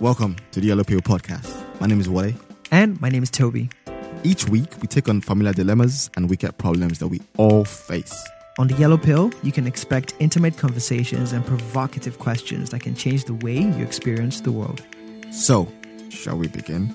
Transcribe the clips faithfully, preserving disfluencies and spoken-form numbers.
Welcome to the Yellow Pill Podcast. My name is Wale. And my name is Toby. Each week, we take on familiar dilemmas and wicked problems that we all face. On the Yellow Pill, you can expect intimate conversations and provocative questions that can change the way you experience the world. So, shall we begin?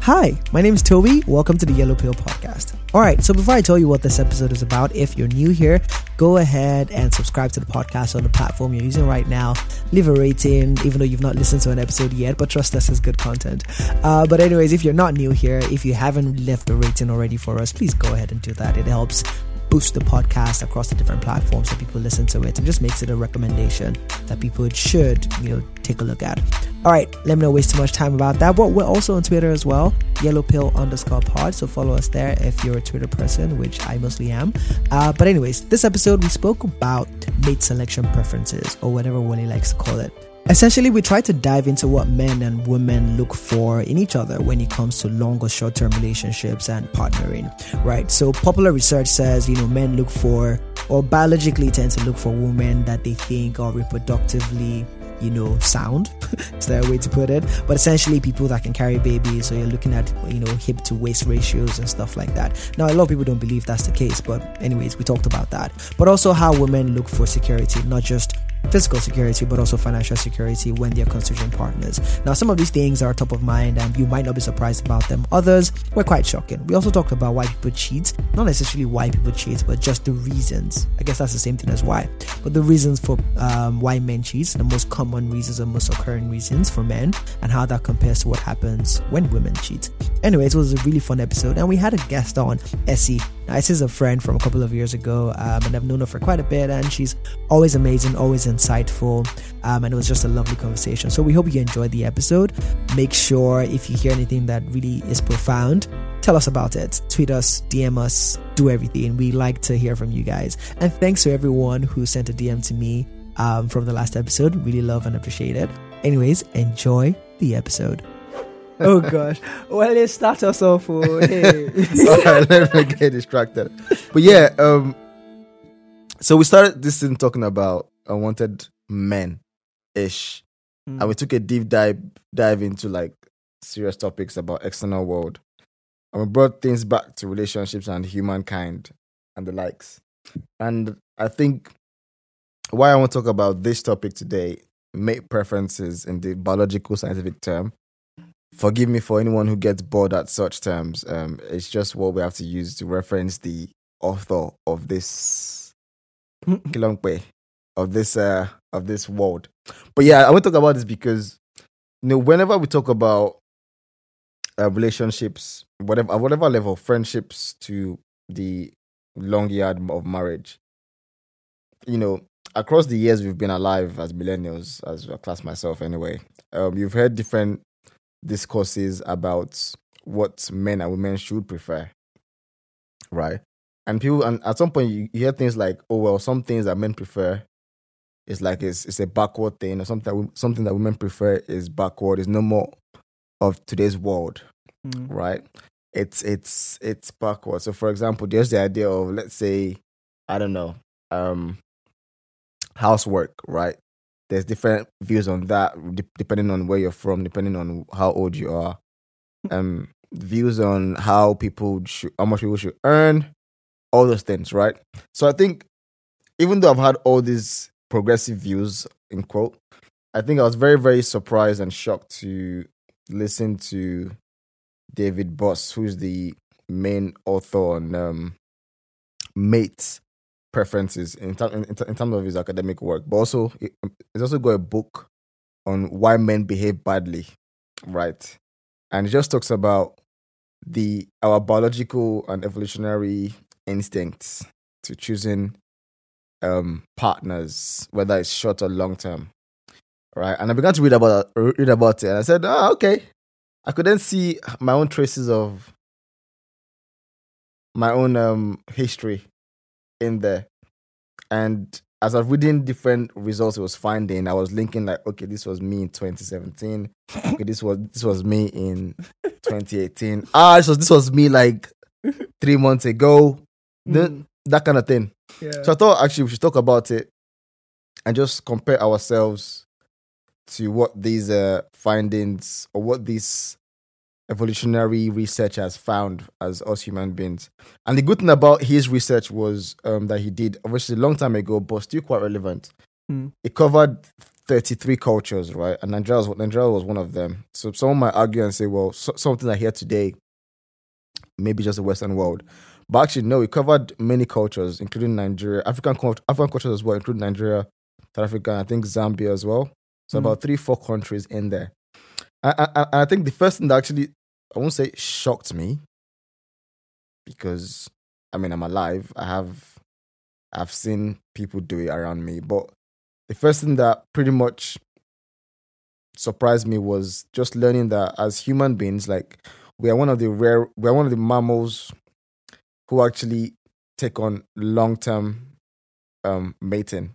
Hi, my name is Toby. Welcome to the Yellow Pill Podcast. All right, so before I tell you what this episode is about, if you're new here, go ahead and subscribe to the podcast on the platform you're using right now. Leave a rating, even though you've not listened to an episode yet, but trust us, it's good content. Uh, but anyways, if you're not new here, if you haven't left a rating already for us, please go ahead and do that. It helps boost the podcast across the different platforms that people listen to it and just makes it a recommendation that people should, you know, take a look at. All right, let me not waste too much time about that, but we're also on Twitter as well, yellow pill underscore pod, so follow us there if you're a Twitter person, which I mostly am. Uh, but anyways, this episode we spoke about mate selection preferences, or whatever Wally likes to call it. Essentially, we try to dive into what men and women look for in each other when it comes to long or short-term relationships and partnering, right? So popular research says, you know, men look for, or biologically tend to look for women that they think are reproductively, you know, sound. Is there a way to put it? But essentially people that can carry babies. So you're looking at, you know, hip to waist ratios and stuff like that. Now, a lot of people don't believe that's the case, but anyways, we talked about that. But also how women look for security, not just physical security, but also financial security when they're considering partners. Now, some of these things are top of mind and you might not be surprised about them. Others were quite shocking. We also talked about why people cheat, not necessarily why people cheat, but just the reasons. I guess that's the same thing as why, but the reasons for um, why men cheat, the most common reasons or most occurring reasons for men, and how that compares to what happens when women cheat. Anyway, it was a really fun episode and we had a guest on, Essie. Now, Essie's a friend from a couple of years ago um, and I've known her for quite a bit, and she's always amazing, always insightful, um, and it was just a lovely conversation. So we hope you enjoyed the episode. Make sure if you hear anything that really is profound, tell us about it. Tweet us, D M us, do everything. We like to hear from you guys. And thanks to everyone who sent a D M to me um, from the last episode. Really love and appreciate it. Anyways, enjoy the episode. Oh gosh. Well, let's start us off. Oh, hey. All right, let me get distracted. But yeah, um, so we started this thing talking about unwanted men-ish, mm. and we took a deep dive dive into like serious topics about external world, and we brought things back to relationships and humankind and the likes. And I think why I want to talk about this topic today, mate preferences in the biological scientific term. Forgive me for anyone who gets bored at such terms. Um, it's just what we have to use to reference the author of this Kilongwe, of this uh, of this world. But yeah, I want to talk about this because, you know, whenever we talk about uh, relationships, whatever, at whatever level, friendships to the long yard of marriage, you know, across the years we've been alive as millennials, as I class myself anyway, um, you've heard different discourses about what men and women should prefer, right? And people, and at some point you, you hear things like, "Oh well, some things that men prefer is like it's it's a backward thing, or something that we, something that women prefer is backward. It's no more of today's world, mm. right? It's it's it's backward." So, for example, there's the idea of, let's say, I don't know, um, housework, right? There's different views on that depending on where you're from, depending on how old you are. Um, views on how people should, how much people should earn, all those things, right? So I think, even though I've had all these progressive views, in quote, I think I was very, very surprised and shocked to listen to David Buss, who's the main author on um, mates. preferences in, ter- in, ter- in terms of his academic work, but also he's also got a book on why men behave badly, right? And it just talks about the our biological and evolutionary instincts to choosing um partners, whether it's short or long term, right? And I began to read about read about it, and I said, oh, okay, I could then see my own traces of my own um history in there. And as I was reading different results it was finding, I was linking like, okay, this was me in twenty seventeen. Okay, this was this was me in twenty eighteen. Ah, so this was me like three months ago. Mm. That kind of thing. Yeah. So I thought actually we should talk about it and just compare ourselves to what these uh, findings or what this evolutionary research has found as us human beings. And the good thing about his research was um, that he did, obviously a long time ago, but still quite relevant. Mm. It covered thirty-three cultures, right? And Nigeria was, Nigeria was one of them. So someone might argue and say, well, so, something I hear today, maybe just the Western world. But actually, no, it covered many cultures, including Nigeria, African, African cultures as well, including Nigeria, South Africa, and I think Zambia as well. So mm. about three, four countries in there. And I, I, I think the first thing that actually, I won't say shocked me, because, I mean, I'm alive. I have, I've seen people do it around me. But the first thing that pretty much surprised me was just learning that as human beings, like, we are one of the rare, we are one of the mammals who actually take on long-term um, mating.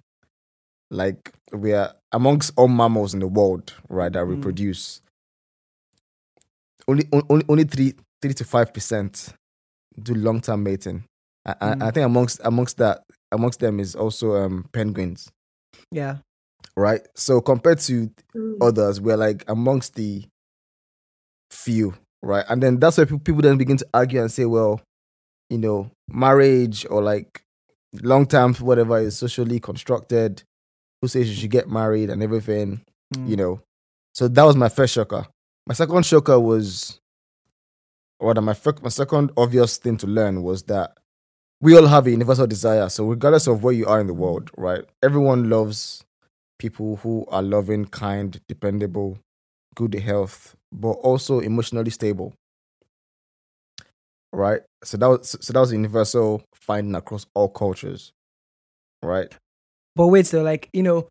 Like, we are amongst all mammals in the world, right, that mm. reproduce. Only, only, only three, three to five percent do long-term mating. I, mm. I, I think amongst amongst that amongst them is also um, penguins. Yeah. Right. So compared to mm. others, we're like amongst the few, right? And then that's where people then begin to argue and say, well, you know, marriage or like long-term whatever is socially constructed. Who says you should get married and everything, mm. you know. So that was my first shocker. My second shocker was, or my, first, my second obvious thing to learn was that we all have a universal desire. So regardless of where you are in the world, right, everyone loves people who are loving, kind, dependable, good health, but also emotionally stable, right? So that was, so that was a universal finding across all cultures, right? But wait, so like, you know,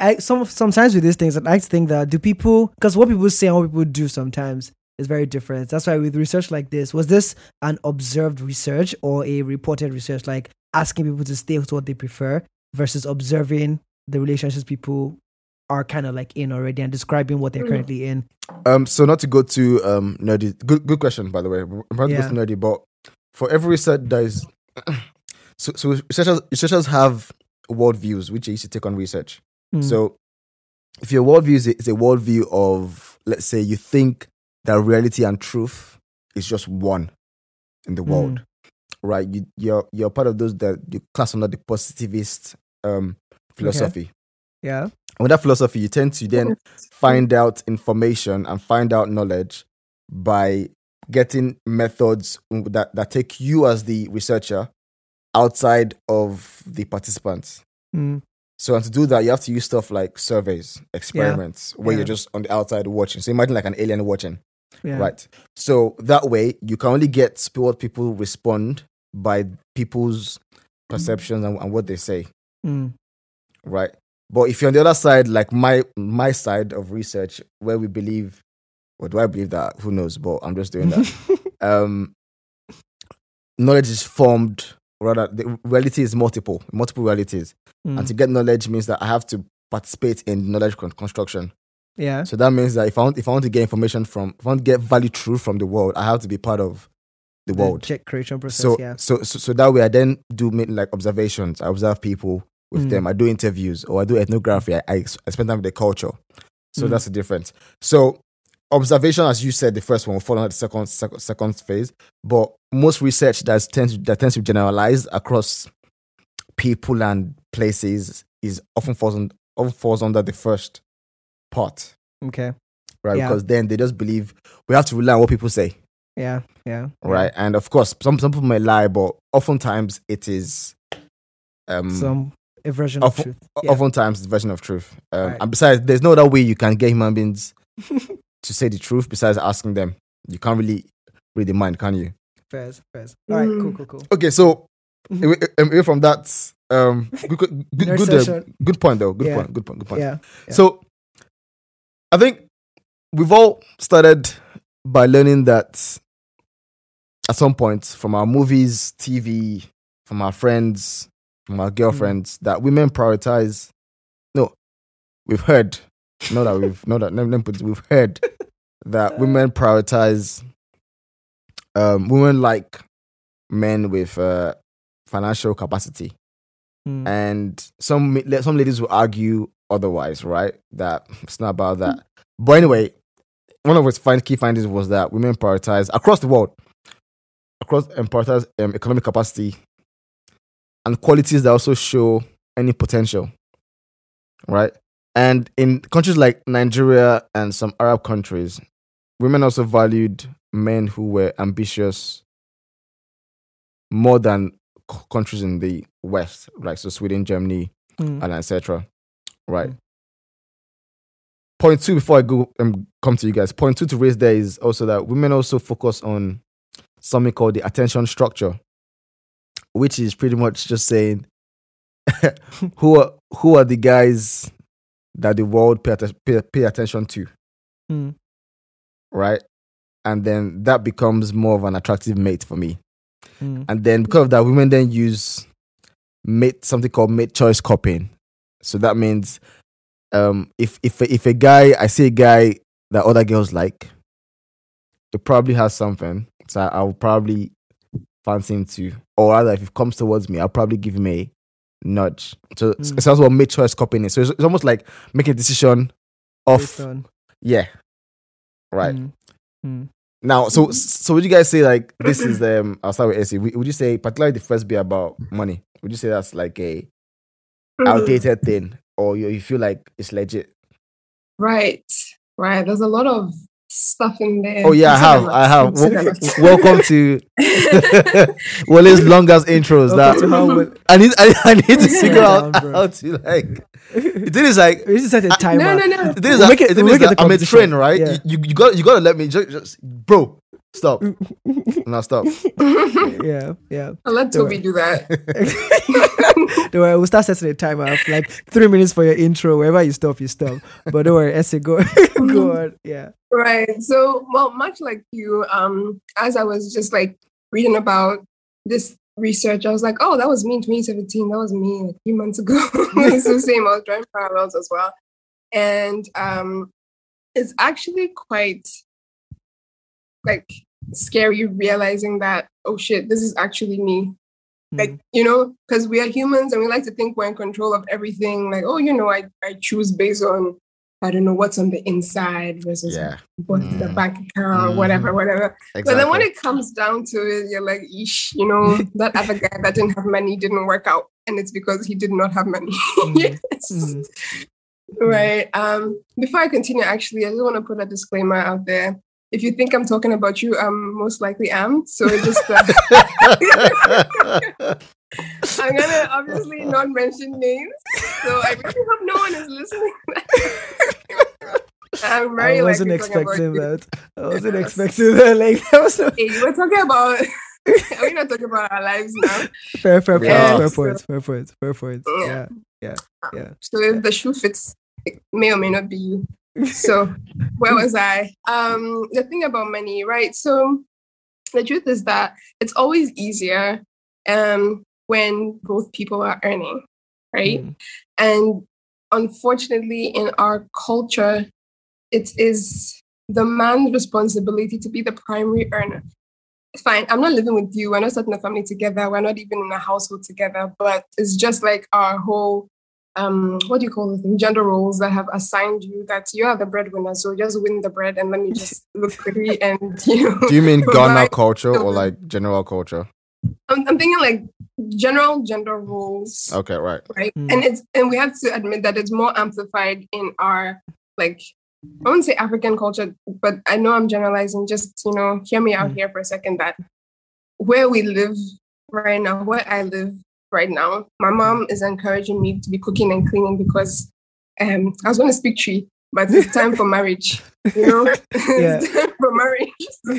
I some sometimes with these things, I like to think that do people, because what people say and what people do sometimes is very different. That's why with research like this, was this an observed research or a reported research, like asking people to stay with what they prefer versus observing the relationships people are kind of like in already and describing what they're mm. currently in? Um, so not to go to um nerdy, good good question by the way. I'm not yeah. to go to nerdy, but for every research that is, so so researchers researchers have worldviews, which I used to take on research. Mm. So if your worldview is a, is a worldview of, let's say you think that reality and truth is just one in the mm. world, right? You, you're you're part of those that you class under the positivist um, philosophy. Okay. Yeah. And with that philosophy, you tend to then find out information and find out knowledge by getting methods that, that take you as the researcher outside of the participants. Mm. So, and to do that, you have to use stuff like surveys, experiments, yeah. where yeah. you're just on the outside watching. So imagine like an alien watching, yeah. right? So that way, you can only get what people respond by people's perceptions mm. and, and what they say, mm. right? But if you're on the other side, like my my side of research, where we believe, or do I believe that? Who knows? But I'm just doing that. um, knowledge is formed. Rather, the reality is multiple, multiple realities. Mm. And to get knowledge means that I have to participate in knowledge con- construction. Yeah. So that means that if I want, if I want to get information from, if I want to get value true from the world, I have to be part of the, the world. Check creation process, so, yeah. So, so, so that way I then do like observations. I observe people with mm. them. I do interviews or I do ethnography. I, I, I spend time with the culture. So mm. that's the difference. So observation, as you said, the first one will fall under the second, second, second phase. But most research that tends that tends to generalize across people and places is often falls on, often falls under the first part. Okay, right? Yeah. Because then they just believe we have to rely on what people say. Yeah, yeah. Right, and of course, some some people may lie, but oftentimes it is um, some a version of, of truth. Yeah. Oftentimes, the version of truth. Um, right. And besides, there's no other way you can get human beings to say the truth besides asking them. You can't really read their mind, can you? Fair, fair. All right, cool, cool, cool. Okay, so away, away from that, um, good, good, good, uh, good point though. Good yeah. point. Good point. Good point. Yeah, yeah. So, I think we've all started by learning that at some point from our movies, T V, from our friends, from our girlfriends, mm. that women prioritize. No, we've heard. Not that we've not that never put. We've heard that women prioritize. Um, women like men with uh, financial capacity, mm. and some some ladies will argue otherwise, right? That it's not about that. But anyway, one of his find, key findings was that women prioritize across the world, across and prioritize um, economic capacity and qualities that also show any potential, right? And in countries like Nigeria and some Arab countries, women also valued men who were ambitious more than c- countries in the West, like so Sweden, Germany, mm. and et cetera. Right. Mm. Point two, before I go um, come to you guys, point two to raise there is also that women also focus on something called the attention structure, which is pretty much just saying who are who are the guys that the world pay, att- pay, pay attention to, mm. right? And then that becomes more of an attractive mate for me. Mm. And then because of that, women then use mate something called mate choice copying. So that means um, if if if a guy I see a guy that other girls like, it probably has something. So I, I'll probably fancy him too, or rather, if it comes towards me, I'll probably give him a nudge. So mm. it's also what mate choice copying is. So it's, it's almost like making a decision off. Yeah, right. Mm. Mm. Now, so so would you guys say like this is um? I'll start with Essie. Would you say particularly the first bit about money? Would you say that's like a outdated thing, or you, you feel like it's legit? Right, right. There's a lot of stuff in there. Oh yeah, I have. I have. Welcome to well, it's longest intros that I need. I, I need to figure out how to like. It is like we need to set a timer. No, no, no. It is. Like, it is. Like, I'm a train, right? Yeah. You, you got. You got to let me just, just bro. Stop. Now stop. Yeah, yeah. I'll let Toby do that. Don't worry, we'll start setting a timer of like three minutes for your intro. Wherever you stop, you stop. But don't worry, Essie, go, go on. Yeah. Right. So, well, much like you, um, as I was just like reading about this research, I was like, oh, that was me in twenty seventeen. That was me like a few months ago. It's the same. I was drawing parallels as well. And um, it's actually quite like scary realizing that, oh shit, this is actually me. Mm. Like, you know, because we are humans and we like to think we're in control of everything. Like, oh, you know, I, I choose based on, I don't know, what's on the inside versus yeah. what's mm. the bank account, mm. whatever, whatever. Exactly. But then when it comes down to it, you're like, eesh, you know, that other guy that didn't have money didn't work out. And it's because he did not have money. Yes. Mm. Right. Um, before I continue, actually, I just want to put a disclaimer out there. If you think I'm talking about you, um, most likely am. So just uh, I'm gonna obviously not mention names. So I really hope no one is listening. I'm very I wasn't expecting that. I wasn't yes. expecting that. Like that was so... hey, we're talking about. Are we not talking about our lives now? Fair, fair, yeah. point, fair so... point, fair point, fair point. Yeah, yeah, yeah. So if yeah. the shoe fits, it may or may not be you. So where was I? Um, the thing about money, right? So the truth is that it's always easier um, when both people are earning, right? Mm. And unfortunately, in our culture, it is the man's responsibility to be the primary earner. Fine, I'm not living with you. We're not starting a family together. We're not even in a household together. But it's just like our whole Um, what do you call it? Gender roles that have assigned you that you are the breadwinner, so just win the bread and let me just look pretty and you know. Do you mean Ghana culture or like general culture? I'm, I'm thinking like general gender roles. Okay, right. Right. Mm. And it's and we have to admit that it's more amplified in our like I wouldn't say African culture, but I know I'm generalizing, just you know, hear me out mm. here for a second that where we live right now, where I live. Right now, my mom is encouraging me to be cooking and cleaning because um, I was going to speak tree, but it's time for marriage. You know, it's time for marriage. So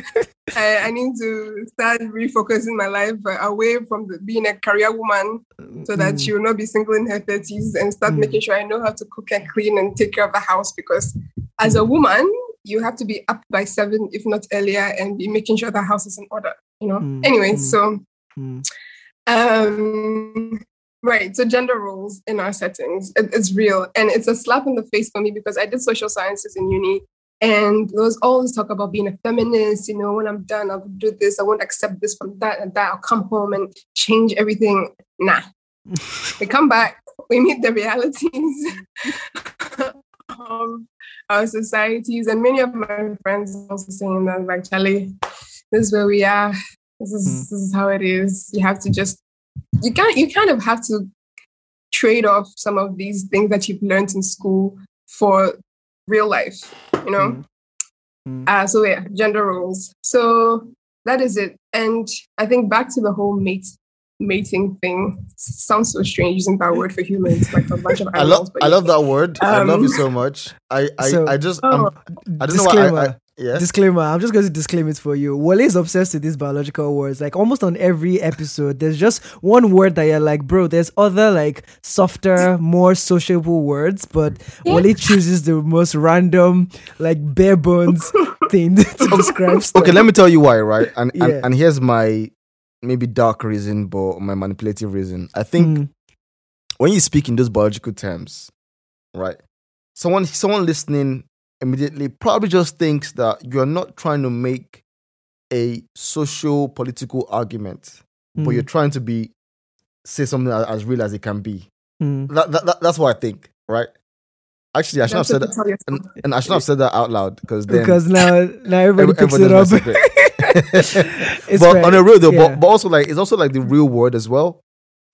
I, I need to start refocusing my life away from the, being a career woman, so that mm. she will not be single in her thirties, and start mm. making sure I know how to cook and clean and take care of the house. Because as a woman, you have to be up by seven, if not earlier, and be making sure the house is in order. You know. Mm. Anyway, mm. so. Mm. Um, right. So gender roles in our settings, it, it's real. And it's a slap in the face for me because I did social sciences in uni and there was always talk about being a feminist, you know, when I'm done, I'll do this. I won't accept this from that and that. I'll come home and change everything. Nah, they come back we meet the realities of our societies. And many of my friends also saying that, like, Charlie, this is where we are. This is, mm. this is how it is. You have to just, you can't, you kind of have to trade off some of these things that you've learned in school for real life, you know? Mm. Mm. Uh, so yeah, gender roles. So that is it. And I think back to the whole mate mating thing. Sounds so strange using that word for humans, like a bunch of animals. I love, I love that word. Um, I love you so much. I, I, so, I just, oh, I don't know why I, I Yeah. Disclaimer, I'm just going to disclaim it for you. Wale is obsessed with these biological words. Like, almost on every episode, there's just one word that you're like, bro, there's other, like, softer, more sociable words, but yeah. Wale chooses the most random, like, bare bones thing to describe stuff. Okay, let me tell you why, right? And, yeah. and and here's my maybe dark reason, but my manipulative reason. I think mm. when you speak in those biological terms, right, someone someone listening immediately probably just thinks that you're not trying to make a social political argument, mm. but you're trying to be say something as, as real as it can be. Mm. That, that, that that's what I think, right? Actually, I shouldn't have said that, and, and I shouldn't have said that out loud because then because now now everybody picks it up. It's but right. on a real though, yeah. but, but also like it's also like the real word as well.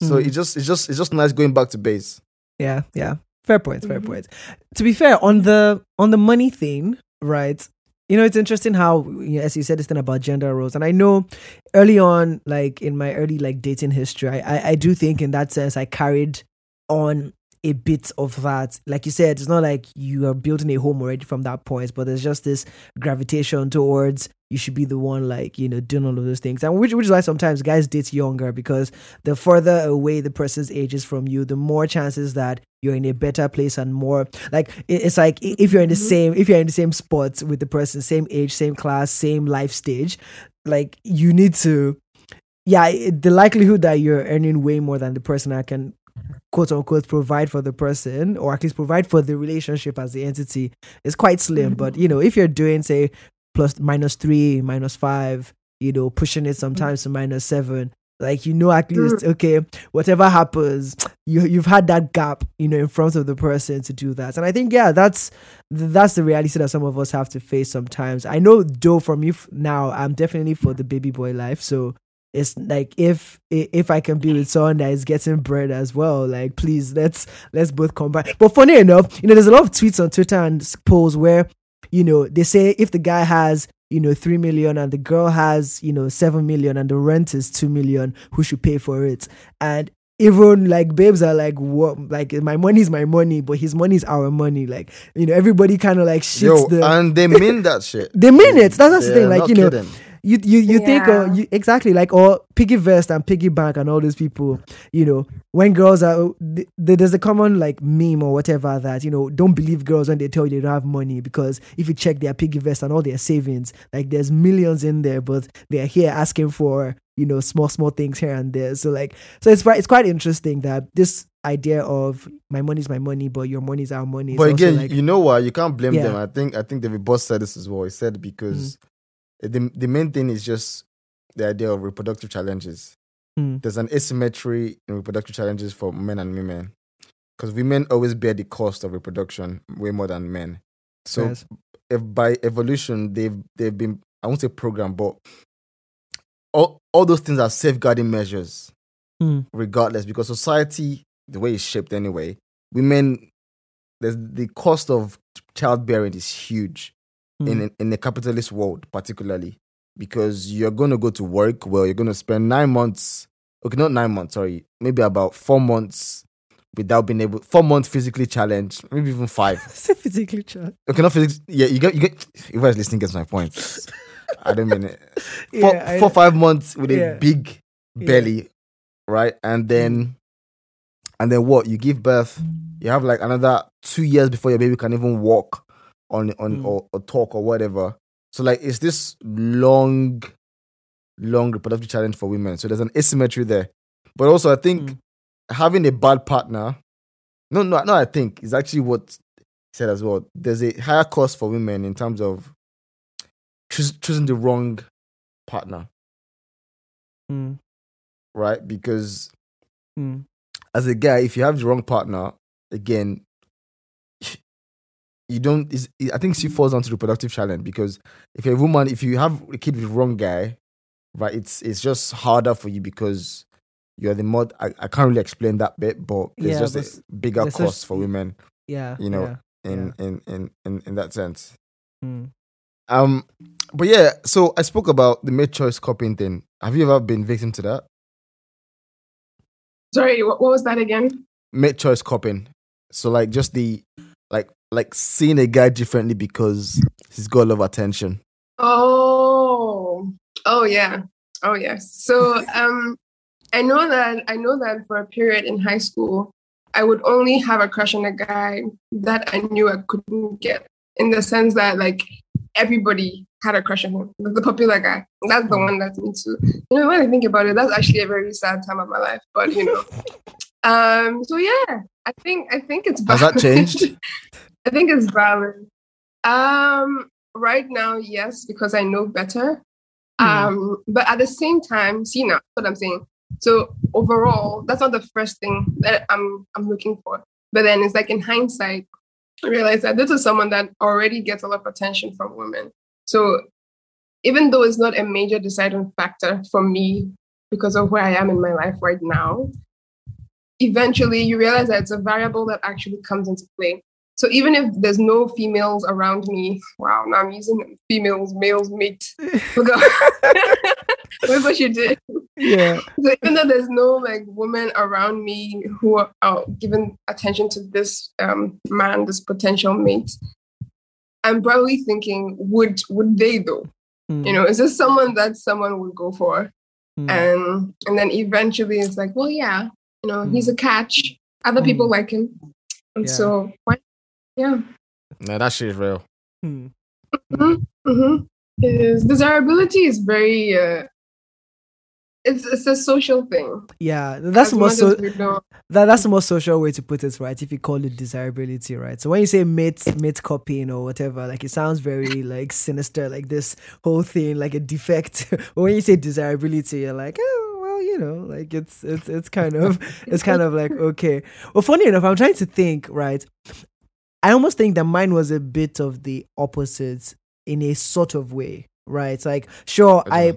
So mm. it's just it's just it's just nice going back to base. Yeah, yeah. Fair points, fair mm-hmm. points. To be fair, on the on the money thing, right? You know, it's interesting how, you know, as you said, this thing about gender roles. And I know early on, like in my early like dating history, I, I, I do think in that sense I carried on a bit of that. Like you said, it's not like you are building a home already from that point, but there's just this gravitation towards you should be the one, like, you know, doing all of those things. And which, which is why sometimes guys date younger, because the further away the person's age is from you, the more chances that you're in a better place and more like it's like if you're in the same if you're in the same spot with the person, same age, same class, same life stage, like you need to, yeah, the likelihood that you're earning way more than the person I can quote unquote provide for the person, or at least provide for the relationship as the entity, is quite slim. But you know, if you're doing say plus minus three, minus five, you know, pushing it sometimes to minus seven, like, you know, at least, okay, whatever happens, you, you've had that gap, you know, in front of the person to do that. And I think, yeah, that's that's the reality that some of us have to face sometimes. I know, though, from you now, I'm definitely for the baby boy life. So it's like, if if I can be with someone that is getting bread as well, like, please, let's let's both combine. But funny enough, you know, there's a lot of tweets on Twitter and polls where, you know, they say if the guy has, you know, three million and the girl has, you know, seven million and the rent is two million, who should pay for it? And even like babes are like, what? Like, my money is my money, but his money is our money. Like, you know, everybody kind of like shits. Yo, the... and they mean that shit. They mean it. That's, that's the thing. Like, you know, kidding. you you you yeah. think uh, you, exactly like or piggy vest and piggy bank and all those people. You know, when girls are th- there's a common like meme or whatever that, you know, don't believe girls when they tell you they don't have money, because if you check their piggy vest and all their savings, like there's millions in there, but they're here asking for, you know, small small things here and there. So like so it's it's quite interesting that this idea of my money is my money, but your money is our money. But again, like, you know what? You can't blame yeah. them. I think I think David Buss said this as well. He said because. Mm. The, the main thing is just the idea of reproductive challenges. Mm. There's an asymmetry in reproductive challenges for men and women, because women always bear the cost of reproduction way more than men. So yes. if by evolution, they've they've been, I won't say programmed, but all, all those things are safeguarding measures mm. regardless, because society, the way it's shaped anyway, women, there's the cost of childbearing is huge. Mm. In in the capitalist world, particularly, because you're going to go to work, well, you're going to spend nine months, okay, not nine months, sorry, maybe about four months without being able, four months physically challenged, maybe even five. Physically challenged. Okay, not physically, yeah, you get, you get, everybody's listening gets my point. I don't mean it. Four, yeah, four five months with yeah. a big belly, yeah. right? And then, and then what? You give birth, you have like another two years before your baby can even walk. on on mm. or, or talk or whatever. So like it's this long long reproductive challenge for women. So there's an asymmetry there. But also I think mm. having a bad partner, no no no I think is actually what he said as well. There's a higher cost for women in terms of choos- choosing the wrong partner. Mm. Right? Because mm. as a guy, if you have the wrong partner, again, you don't, I think she falls onto the reproductive challenge, because if you're a woman, if you have a kid with the wrong guy, right, it's it's just harder for you because you're the mod. I, I can't really explain that bit, but it's yeah, just but a bigger cost such, for women. Yeah. You know, yeah, in, yeah. In, in, in, in that sense. Mm. Um, but yeah, so I spoke about the made choice copying thing. Have you ever been victim to that? Sorry, what, what was that again? Made choice copying. So like just the, like, like seeing a guy differently because he's got a lot of attention. Oh, oh yeah, oh yes. So um, I know that I know that for a period in high school, I would only have a crush on a guy that I knew I couldn't get. In the sense that like everybody had a crush on him, the popular guy. That's the one that's me too. You know, when I think about it, that's actually a very sad time of my life. But you know, um, so yeah, I think I think it's balanced. Has that changed? I think it's valid. Um, right now, yes, because I know better. Um, mm. But at the same time, see now, that's what I'm saying. So overall, that's not the first thing that I'm I'm looking for. But then it's like in hindsight, I realized that this is someone that already gets a lot of attention from women. So even though it's not a major deciding factor for me because of where I am in my life right now, eventually you realize that it's a variable that actually comes into play. So even if there's no females around me, wow, now I'm using females, males, mate. That's what you did. Yeah. So even though there's no like women around me who are, are giving attention to this um, man, this potential mate, I'm probably thinking, would would they though? Mm. You know, is this someone that someone would go for? Mm. And and then eventually it's like, well, yeah, you know, mm. he's a catch. Other mm. people like him, and yeah. so why? Yeah. No, that shit is real. Mm. Mm-hmm, mm-hmm. His desirability is very, uh, it's it's a social thing. Yeah, that's the most so, that, that's the most social way to put it, right? If you call it desirability, right? So when you say mate, mate copying or whatever, like it sounds very like sinister, like this whole thing, like a defect. But when you say desirability, you're like, oh. You know, like it's it's it's kind of it's kind of like okay. Well, funny enough, I'm trying to think, right? I almost think that mine was a bit of the opposite in a sort of way, right? Like, sure, okay. I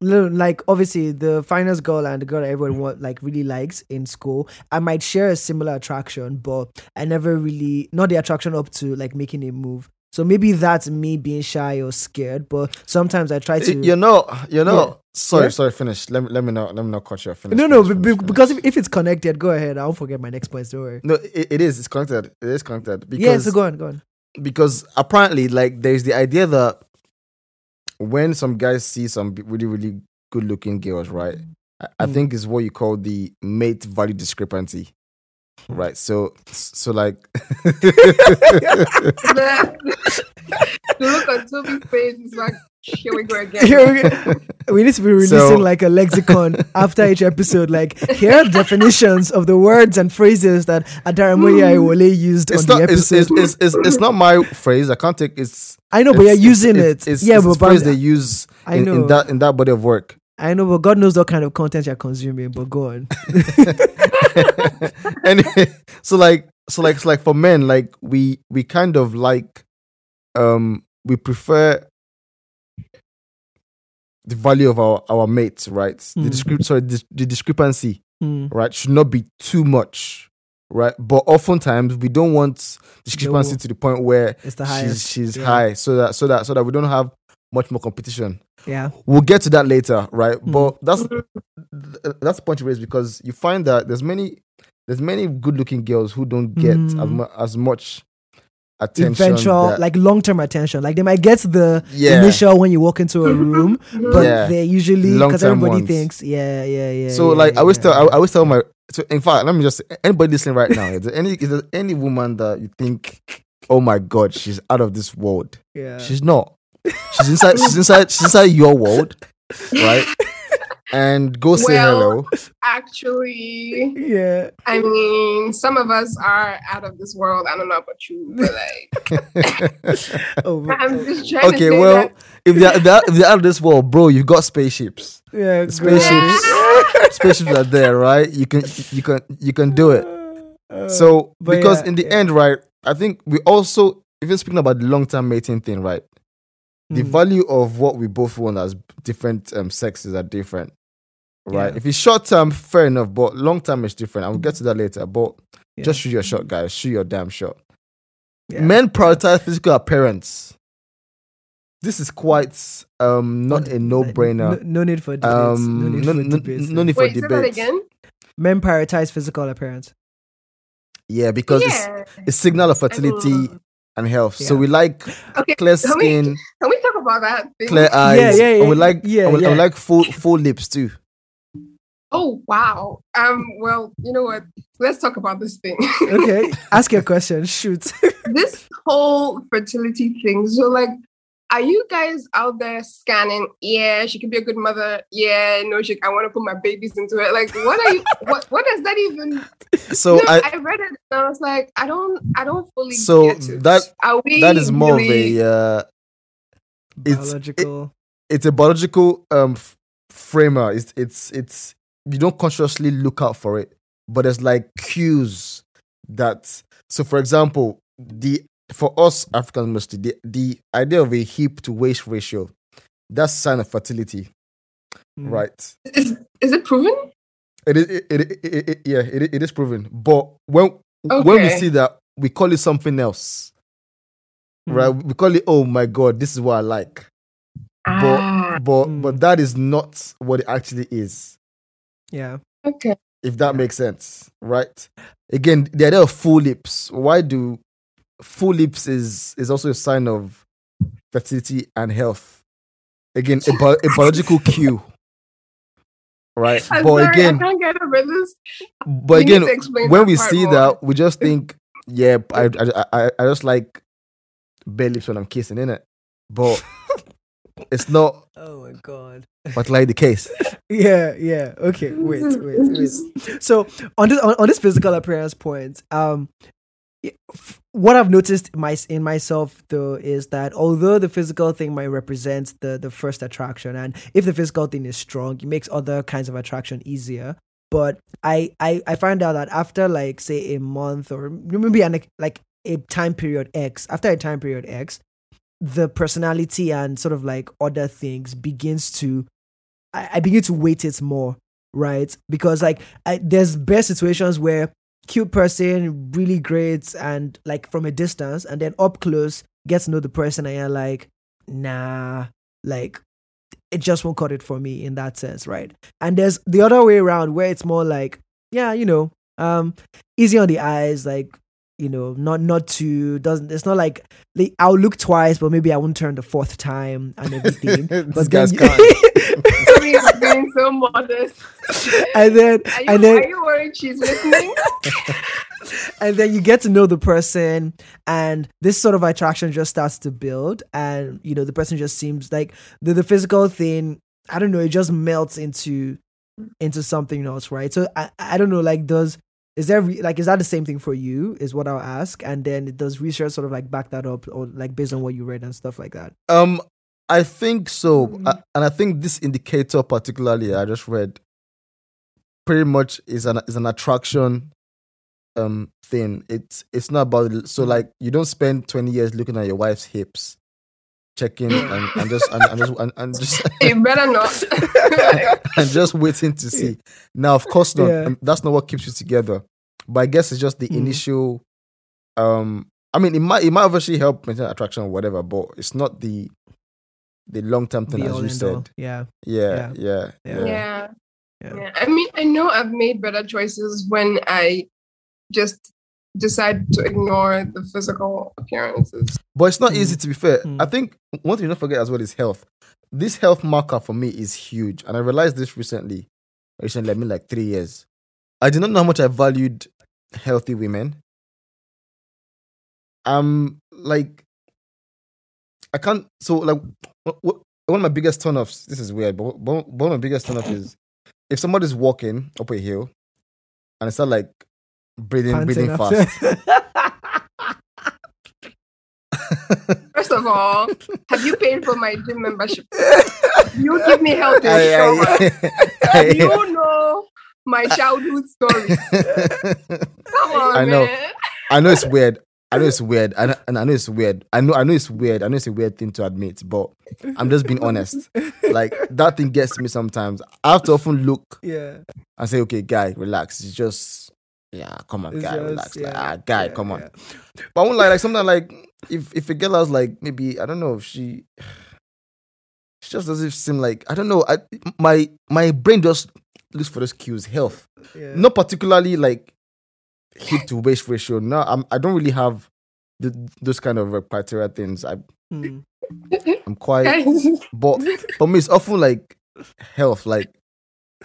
like obviously the finest girl and the girl that everyone want, like really likes in school. I might share a similar attraction, but I never really not the attraction up to like making a move. So maybe that's me being shy or scared, but sometimes I try to. You're not. You're not. Yeah. Sorry, yeah? sorry. Finish. Let me. Let me not. Let me not cut you off. Finish, no, no. Finish, be, finish, because finish. If, if it's connected, go ahead. I won't forget my next point. Don't worry. No, it, it is. It's connected. It is connected. Because, yeah. So go on. Go on. Because apparently, like, there's the idea that when some guys see some really, really good-looking girls, right? I, mm. I think is what you call the mate value discrepancy. Right, so, so like, the look on Toby's face is like, here we go again. Here we, go. We need to be releasing so, like a lexicon after each episode. Like, here are definitions of the words and phrases that Adaramoye Aiwole used on not, the episode. It's, it's, it's, it's, it's not my phrase. I can't take it's. I know, but you're using it's, it. It's, it's, yeah, it's but, but phrase they use I in, know. in that in that body of work. I know, but God knows what kind of content you're consuming. But go on. Anyway, so like, so like, so like for men, like we we kind of like, um, we prefer the value of our, our mates, right? Mm. The discre- sorry, the, the discrepancy, mm. right, should not be too much, right? But oftentimes we don't want discrepancy no. to the point where it's the she's she's yeah. high, so that so that so that we don't have much more competition. Yeah, we'll get to that later, right? Mm. But that's that's the point you raise, because you find that there's many there's many good-looking girls who don't get mm. as, mu- as much attention, eventual that, like long-term attention. Like they might get the yeah. initial when you walk into a room, but yeah. they're usually because everybody ones. thinks, yeah, yeah, yeah. So yeah, like yeah, I always yeah. tell I, I always tell my. So in fact, let me just anybody listening right now. Is there any is there any woman that you think, oh my God, she's out of this world? Yeah, she's not. She's inside. She's inside. She's inside your world, right? And go say well, hello. Actually, yeah. I mean, some of us are out of this world. I don't know about you, but like, oh, I'm just trying okay, to say well, that. if they're, they're, if they're out of this world, bro, you've got spaceships. Yeah, spaceships. Spaceships are there, right? You can, you can, you can do it. Uh, so because yeah, in the yeah. end, right? I think we also, even speaking about the long-term mating thing, right? The mm. value of what we both want as different um, sexes are different, right? Yeah. If it's short-term, fair enough, but long-term is different. I will get to that later, but yeah. just shoot your shot, guys. Shoot your damn shot. Yeah. Men prioritize physical appearance. This is quite um, not a no-brainer. No, no need for debates. Um, no need no, for no, debates. No need Wait, for debates. Again? Men prioritize physical appearance. Yeah, because yeah. It's, it's signal of fertility and health. Yeah. So we like okay, clear can skin. We, can we talk about that? Thing? Clear eyes. Yeah, yeah, yeah. And we like, yeah, and we, yeah. and we like full, full lips too. Oh, wow. Um. Well, you know what? Let's talk about this thing. Okay. Ask your question. Shoot. This whole fertility thing. So like, are you guys out there scanning? Yeah, she can be a good mother. Yeah, no, she, I want to put my babies into it. Like, what are you? what What does that even? So no, I, I read it and I was like, I don't, I don't fully. So get it. that are we that is more really of a uh, biological. It's, it, it's a biological um f- framer. It's it's it's you don't consciously look out for it, but there's like cues that. So, for example, the. For us Africans mostly, the, the idea of a hip to waist ratio, that's a sign of fertility, mm. right? Is is it proven? It is. It, it, it, it, it yeah. It it is proven. But when okay. when we see that, we call it something else, mm. right? We call it, oh my God, this is what I like. Ah. But but mm. but that is not what it actually is. Yeah. Okay. If that yeah. makes sense, right? Again, the idea of full lips. Why do Full lips is, is also a sign of fertility and health. Again, a, bi- a biological cue, right? I'm but sorry, again, I can't get over this. But again, when we see more. that, we just think, yeah, I, I I I just like bare lips when I'm kissing, innit? But it's not. Oh my God! But like the case. Yeah, yeah. Okay, wait, wait, wait. So on this on, on this physical appearance point, um. what I've noticed my, in myself though is that although the physical thing might represent the, the first attraction, and if the physical thing is strong, it makes other kinds of attraction easier. But I, I, I find out that after like say a month or maybe an, like a time period X, after a time period X, the personality and sort of like other things begins to, I, I begin to weight it more, right? Because like I, there's bare situations where cute person, really great, and like from a distance, and then up close, get to know the person, and you're like, nah, like it just won't cut it for me in that sense, right? And there's the other way around where it's more like, yeah, you know, um, easy on the eyes, like, you know, not not too doesn't. It's not like, like I'll look twice, but maybe I won't turn the fourth time and everything. But guys can't. She's being so modest. And then, are you, and then, are you worried she's listening? And then you get to know the person, and this sort of attraction just starts to build. And you know, the person just seems like the, the physical thing. I don't know. It just melts into into something else, right? So I I don't know. Like does. Is there re- like is that the same thing for you? Is what I'll ask, and then does research sort of like back that up, or like based on what you read and stuff like that? Um, I think so, mm-hmm. I, and I think this indicator particularly I just read pretty much is an is an attraction um thing. It's it's not about so like you don't spend twenty years looking at your wife's hips, checking and, and just and, and just and, and just you better not and just waiting to see. Now, of course not. Yeah. That's not what keeps you together. But I guess it's just the mm. initial. Um, I mean, it might it might obviously help maintain attraction or whatever, but it's not the the long term thing, the as you said. Yeah. Yeah, yeah, yeah, yeah, yeah, yeah, yeah. I mean, I know I've made better choices when I just decide to ignore the physical appearances. But it's not mm. easy, to be fair. Mm. I think one thing you don't forget as well is health. This health marker for me is huge. And I realized this recently. Recently, I mean like three years. I did not know how much I valued healthy women. Um, like, I can't, so like, what, what, one of my biggest turn-offs, this is weird, but one of my biggest turn-offs is if somebody's walking up a hill and it's not like, breathing, Panting breathing after. fast. First of all, have you paid for my gym membership? You give me help to show us. You know my childhood story. Come on, I know. Man. I know it's weird. I know it's weird. I know, and I know it's weird. I know I know it's weird. I know it's a weird thing to admit, but I'm just being honest. Like, that thing gets me sometimes. I have to often look yeah. and say, okay, guy, relax. It's just, yeah, come on, it's guy, just, relax. Yeah, like, ah, guy, yeah, come on. Yeah. But I won't lie, like, sometimes, like, if, if a girl has, like, maybe, I don't know, if she... She just doesn't seem like, I don't know, I, my my brain just looks for those cues, health. Yeah. Not particularly, like, hip to waist ratio. No, I'm, I don't really have the, those kind of uh, criteria things. I, mm. I'm quite, but for me, it's often like health. Like,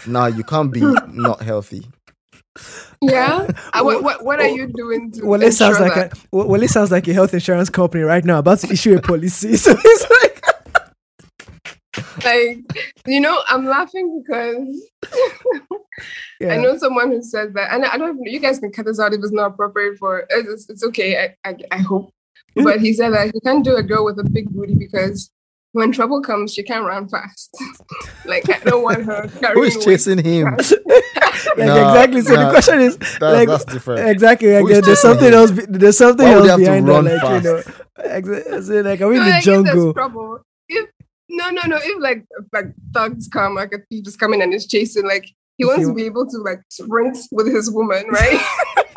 nah, you can't be not healthy. Yeah. I, what, what What are you doing? To well, it sounds like a, well, it sounds like a health insurance company right now about to issue a policy. So it's like, like you know, I'm laughing because. Yeah. I know someone who says that, and I don't. You guys can cut this out if it's not appropriate for. It's, it's okay. I, I I hope, but he said that you can't do a girl with a big booty because when trouble comes, she can't run fast. Like, I don't want her. Who is chasing him? like no, exactly. So no, the question is that, like that's different. Exactly. Like, there's something him? else. There's something Why else behind her. Like fast? you know, exactly. Like, are we so in the like, jungle? If, no, no, no. If like like thugs come, like a thief is coming and is chasing, like. He wants to be able to like sprint with his woman, right?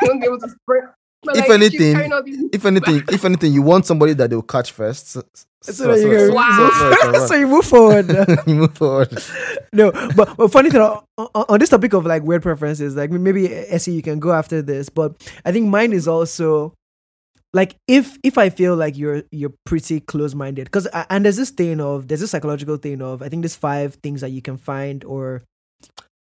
He won't be able to sprint. But, if, like, anything, if anything, if anything, you want somebody that they'll catch first. So, so, so, so, you, so, wow. so, so, so you move forward. You move forward. No, but, but funny thing on, on this topic of like weird preferences, like maybe Essie, you can go after this, but I think mine is also like if if I feel like you're you're pretty close-minded, because and there's this thing of there's this psychological thing of I think there's five things that you can find or.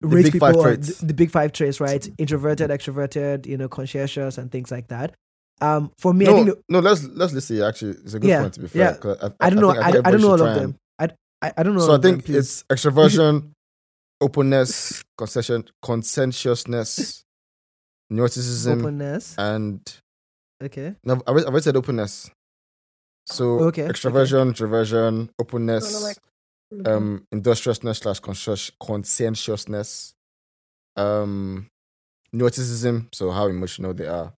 The rich big people, five traits. The, the big five traits, right? Introverted, extroverted, you know, conscientious, and things like that. Um, for me, no, I think the, no. Let's let's listen. Actually, it's a good yeah, point to be fair. Yeah. I, I, I don't know. I, I, I, I don't know all of them. I, I I don't know. So all I of think them, it's extroversion, openness, concession, conscientiousness, neuroticism, openness, and okay. No, I've already said openness. So okay. extroversion, okay. introversion, openness. Oh, no, Um, industriousness slash conscientiousness, um, neuroticism, so how emotional they are.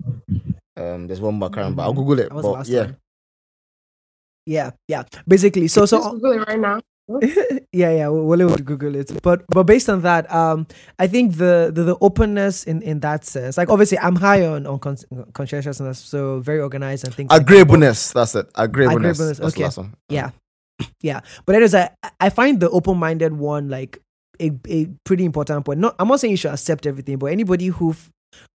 Um, there's one more current, but I'll Google it. But yeah, time. yeah, yeah. Basically, so so Just Google it right now. yeah, yeah. We'll, we'll Google it. But but based on that, um, I think the the, the openness in, in that sense, like obviously, I'm high on on con- conscientiousness, so very organized and things. Agreeableness, like that. that's it. Agreeableness. Agreeableness. That's okay. the last one. Yeah. Yeah, but anyways, I I find the open-minded one like a, a pretty important point. Not, I'm not saying you should accept everything, but anybody who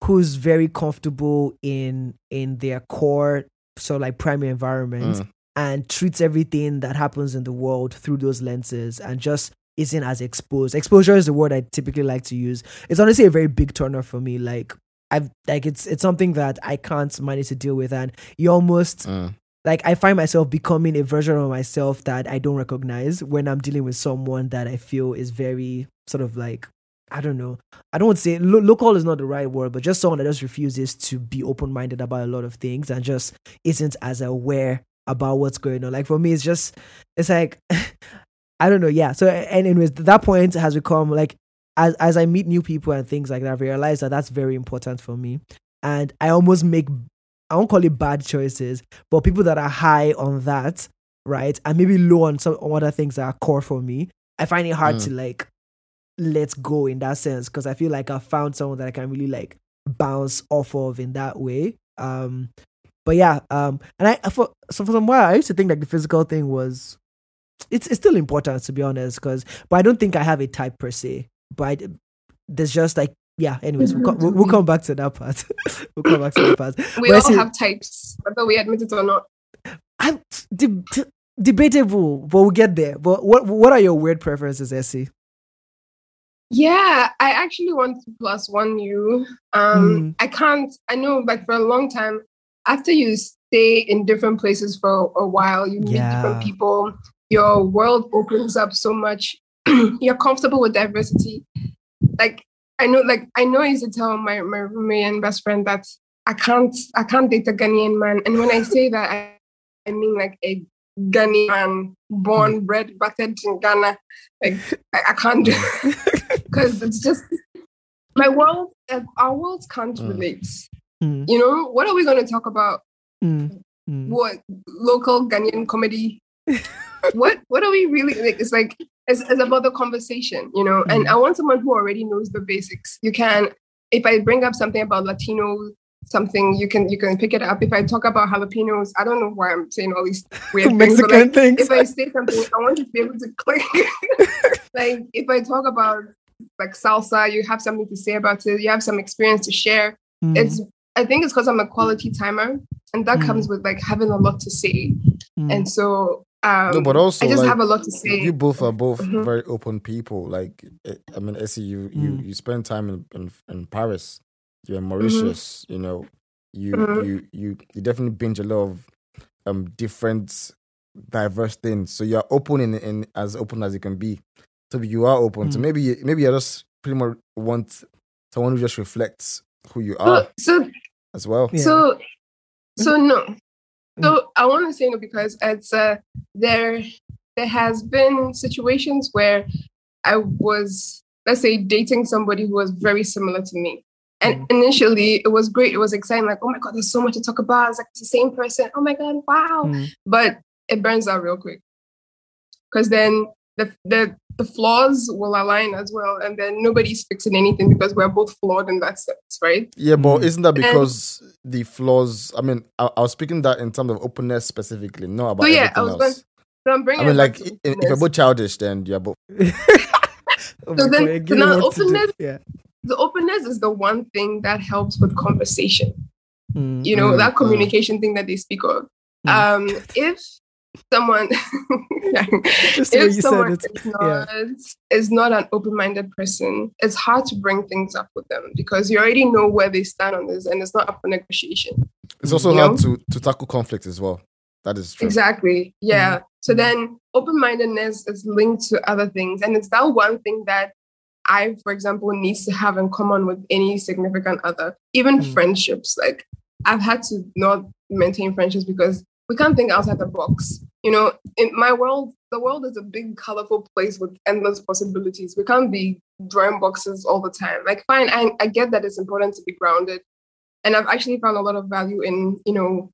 who's very comfortable in in their core, so like primary environment, mm. and treats everything that happens in the world through those lenses, and just isn't as exposed. Exposure is the word I typically like to use. It's honestly a very big turner for me. Like I've like it's it's something that I can't manage to deal with, and you almost. Mm. Like, I find myself becoming a version of myself that I don't recognize when I'm dealing with someone that I feel is very sort of like, I don't know. I don't want to say, lo- local is not the right word, but just someone that just refuses to be open-minded about a lot of things and just isn't as aware about what's going on. Like, for me, it's just, it's like, I don't know. Yeah. So, and anyways, that point has become like, as, as I meet new people and things like that, I realize that that's very important for me. And I almost make... I won't call it bad choices, but people that are high on that, right, and maybe low on some other things that are core for me, I find it hard mm. to like let go in that sense, because I feel like I found someone that I can really like bounce off of in that way. Um, but yeah, um, and I for so for some while I used to think like the physical thing was it's it's still important, to be honest, because but I don't think I have a type per se, but I, there's just like. Yeah, anyways, we'll, co- we'll come back to that part. we'll come back to that part. We Where all see, have types, whether we admit it or not. I'm de- de- debatable, but we'll get there. But what what are your weird preferences, Essie? Yeah, I actually want to plus one you. Um, mm. I can't, I know like for a long time, after you stay in different places for a while, you meet yeah. different people, your world opens up so much. You're comfortable with diversity. Like, I know, like, I know I used to tell my, my roommate and best friend that I can't, I can't date a Ghanaian man. And when I say that, I, I mean, like, a Ghanaian, born, bred, battered in Ghana. Like, I, I can't do it because it's just my world. Our worlds can't relate. Mm. You know, what are we going to talk about? Mm. Mm. What local Ghanaian comedy? what What are we really like? It's like it's, it's about the conversation, you know. Mm. And I want someone who already knows the basics. You can, if I bring up something about Latino something, you can you can pick it up. If I talk about jalapenos, I don't know why I'm saying all these weird Mexican things, like, things. If I say something, I want you to be able to click. Like if I talk about like salsa, you have something to say about it. You have some experience to share. Mm. It's I think it's because I'm a quality timer, and that mm. comes with like having a lot to say. Mm. And so um, no, but also, I just like, have a lot to say. You both are both mm-hmm. very open people. Like I mean, Essie, you mm. you you spend time in in, in Paris. You're Mauritius, mm-hmm. you know, you, mm-hmm. you you you definitely binge a lot of um different, diverse things. So you're open in, in as open as you can be. So you are open. Mm-hmm. So maybe maybe you just pretty much want someone who just reflects who you are so, so, as well. Yeah. So so no. So mm-hmm. I want to say no because it's uh, there there has been situations where I was, let's say, dating somebody who was very similar to me. And initially, it was great. It was exciting. Like, oh my God, there's so much to talk about. It's like it's the same person. Oh my God, wow. Mm. But it burns out real quick. Because then the, the the flaws will align as well. And then nobody's fixing anything because we're both flawed in that sense, right? Yeah, but isn't that because and, the flaws, I mean, I, I was speaking that in terms of openness specifically, not about so yeah, everything I was else. Going, so I'm bringing I mean, like, if, if you're both childish, then you're both... oh so then, God, so now openness... Yeah. The openness is the one thing that helps with conversation. Mm, you know, mm, that communication mm. thing that they speak of. Mm. Um, if someone, if someone is not, yeah. is not an open-minded person, it's hard to bring things up with them because you already know where they stand on this and it's not up for negotiation. It's also you hard to, to tackle conflict as well. That is true. Exactly. Yeah. Mm. So then open-mindedness is linked to other things. And it's that one thing that I, for example, needs to have in common with any significant other, even mm. friendships. Like I've had to not maintain friendships because we can't think outside the box. You know, in my world, the world is a big, colorful place with endless possibilities. We can't be drawing boxes all the time. Like, fine, I, I get that it's important to be grounded. And I've actually found a lot of value in, you know,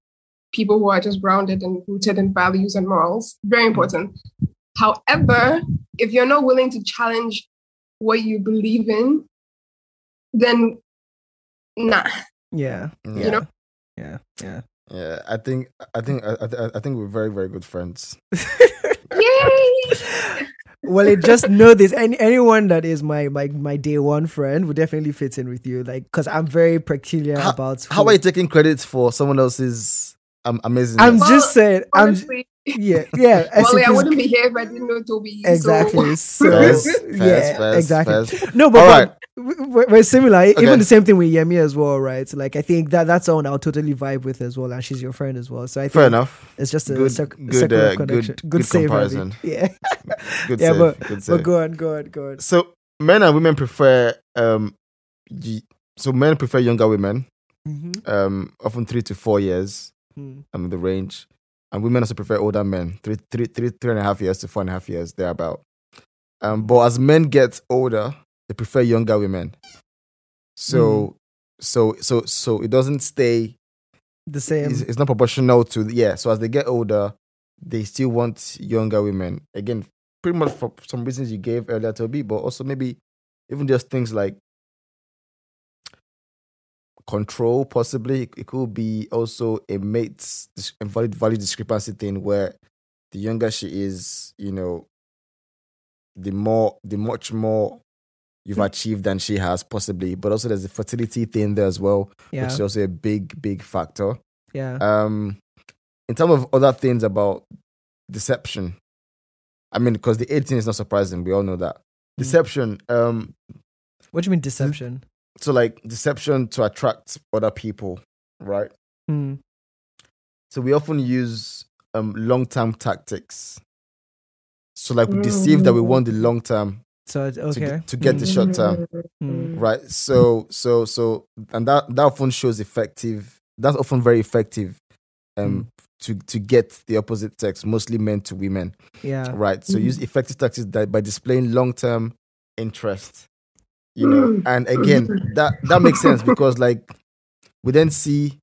people who are just grounded and rooted in values and morals. Very important. However, if you're not willing to challenge what you believe in, then nah. Yeah, yeah. You know? Yeah, yeah, yeah. I think, I think, I, I, I think we're very, very good friends. Yay! Well, I just know this. Any anyone that is my my my day one friend would definitely fit in with you, like, because I'm very peculiar how, about food. How are you taking credit for someone else's um, amazing? I'm well, just saying. Honestly, I'm. Yeah, yeah. Well, I wouldn't be here if I didn't know Toby. Exactly. So, first, first, yeah, first, exactly. First. No, but, right. but we're, we're similar. Okay. Even the same thing with Yemi as well, right? Like, I think that that's someone I'll totally vibe with as well, and she's your friend as well. So I think fair enough. It's just a good, circ- good, uh, connection. Good, good, good save, comparison. Maybe. Yeah. Good save. Yeah, but, good save. But go on, go on, go on. So men and women prefer. Um, y- so men prefer younger women, mm-hmm. um, often three to four years, mm. um, the range. And women also prefer older men, three, three, three, three and a half years to four and a half years, thereabout. Um, but as men get older, they prefer younger women. So, mm. so, so, so it doesn't stay the same. It's, it's not proportional to yeah. So as they get older, they still want younger women. Again, pretty much for some reasons you gave earlier, Toby, but also maybe even just things like control, possibly. It could be also a mate's value discrepancy thing where the younger she is, you know, the more, the much more you've achieved than she has, possibly. But also there's the fertility thing there as well, yeah. which is also a big, big factor. Yeah. Um, in terms of other things about deception, I mean, because the age thing is not surprising. We all know that. Deception. Mm. Um, what do you mean deception? So, like, deception to attract other people, right? Mm. So we often use um, long-term tactics. So, like, we mm. deceive that we want the long-term so, okay. to get, to get mm. the short-term, mm. right? So, so, so, and that, that often shows effective, that's often very effective um, mm. to to get the opposite sex, mostly men to women. Yeah. Right. So mm-hmm. use effective tactics that by displaying long-term interest. You know, and again, that that makes sense because like we then see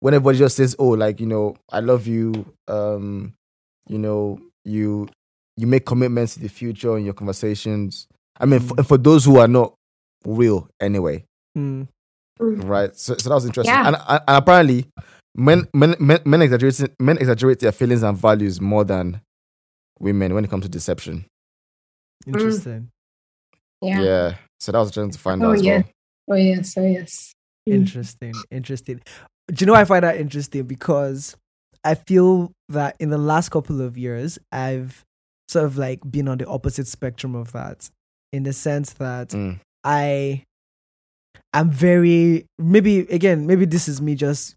when everybody just says, oh, like, you know, I love you, um, you know, you you make commitments to the future in your conversations. I mean, for, for those who are not real anyway. Mm. Right. So, so that was interesting. Yeah. And, and apparently men men men men exaggerate men exaggerate their feelings and values more than women when it comes to deception. Interesting. Mm. Yeah. Yeah. So that was interesting to find oh, out. Yeah. As well. Oh yes, oh yes. Interesting. Mm. Interesting. Do you know I find that interesting? Because I feel that in the last couple of years, I've sort of like been on the opposite spectrum of that, in the sense that mm. I am very, maybe, again, maybe this is me just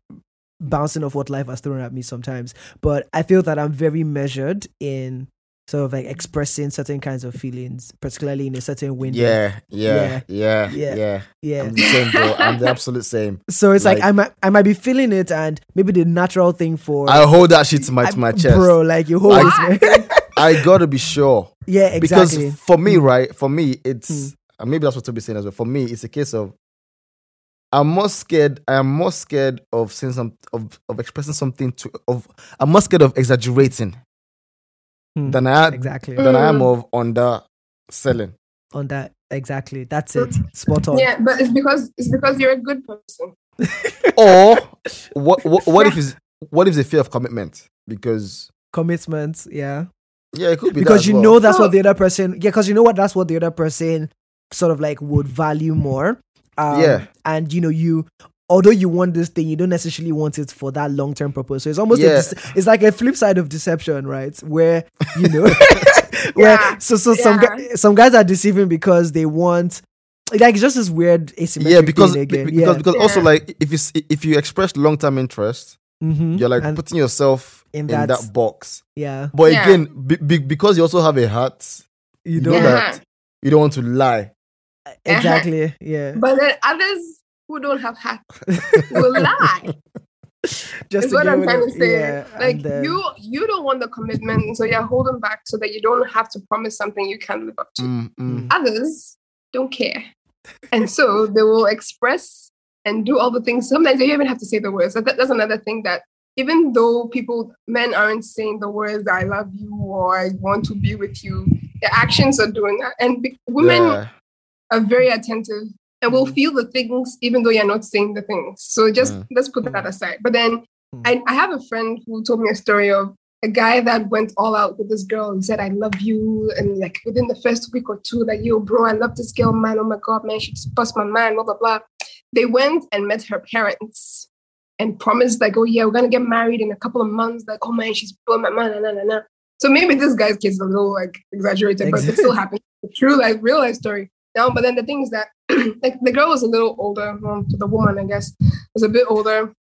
bouncing off what life has thrown at me sometimes, but I feel that I'm very measured in sort of like expressing certain kinds of feelings, particularly in a certain window. Yeah, yeah, yeah, yeah, yeah. yeah. I'm the same, bro. I'm the absolute same. So it's like, like I might, I might be feeling it, and maybe the natural thing for I hold that shit to my I, to my chest, bro. Like you hold it, man. I gotta be sure. Yeah, exactly. Because for me, mm. right? For me, it's mm. and maybe that's what to be saying as well. For me, it's a case of I'm more scared. I am more scared of saying some of of expressing something to of. I'm more scared of exaggerating. Mm, than I had, exactly than mm. I am of underselling. On that exactly, that's it. Spot on. Yeah, but it's because it's because you're a good person. Or what? What, what if is what if the fear of commitment? Because commitment, yeah, yeah, it could be because that you well. know that's oh. what the other person. Yeah, because you know what that's what the other person sort of like would value more. Um, yeah, and you know you. Although you want this thing, you don't necessarily want it for that long-term purpose. So it's almost yeah. de- it's like a flip side of deception, right? Where you know, where yeah. so so yeah. some gu- some guys are deceiving because they want like it's just this weird asymmetric yeah because thing again. Be- because yeah. because yeah. also like if you if you express long-term interest, mm-hmm. you're like and putting yourself in that, in that box. Yeah, but yeah. again, be- be- because you also have a heart, you don't you know yeah. that you don't want to lie. Exactly. Yeah, but then others. Who don't have hats will lie. Just is what I'm trying to say. Yeah, like then, you, you don't want the commitment, so you're holding back so that you don't have to promise something you can live up to. Mm, mm. Others don't care, and so they will express and do all the things. Sometimes they even have to say the words. That, that's another thing that even though people, men aren't saying the words "I love you" or "I want to be with you," their actions are doing that. And be- women yeah. are very attentive. And we'll feel the things even though you're not saying the things. So just yeah. let's put that aside. But then I, I have a friend who told me a story of a guy that went all out with this girl and said, I love you. And like within the first week or two, like, yo, bro, I love this girl, man. Oh my God, man, she just bust my mind, blah, blah, blah. They went and met her parents and promised like, oh yeah, we're going to get married in a couple of months. Like, oh man, she's blowing my mind. Nah, nah, nah. So maybe this guy's case is a little like exaggerated, exactly. but it still happened. True life, real life story. No, but then the thing is that like the girl was a little older, well, the woman, I guess, was a bit older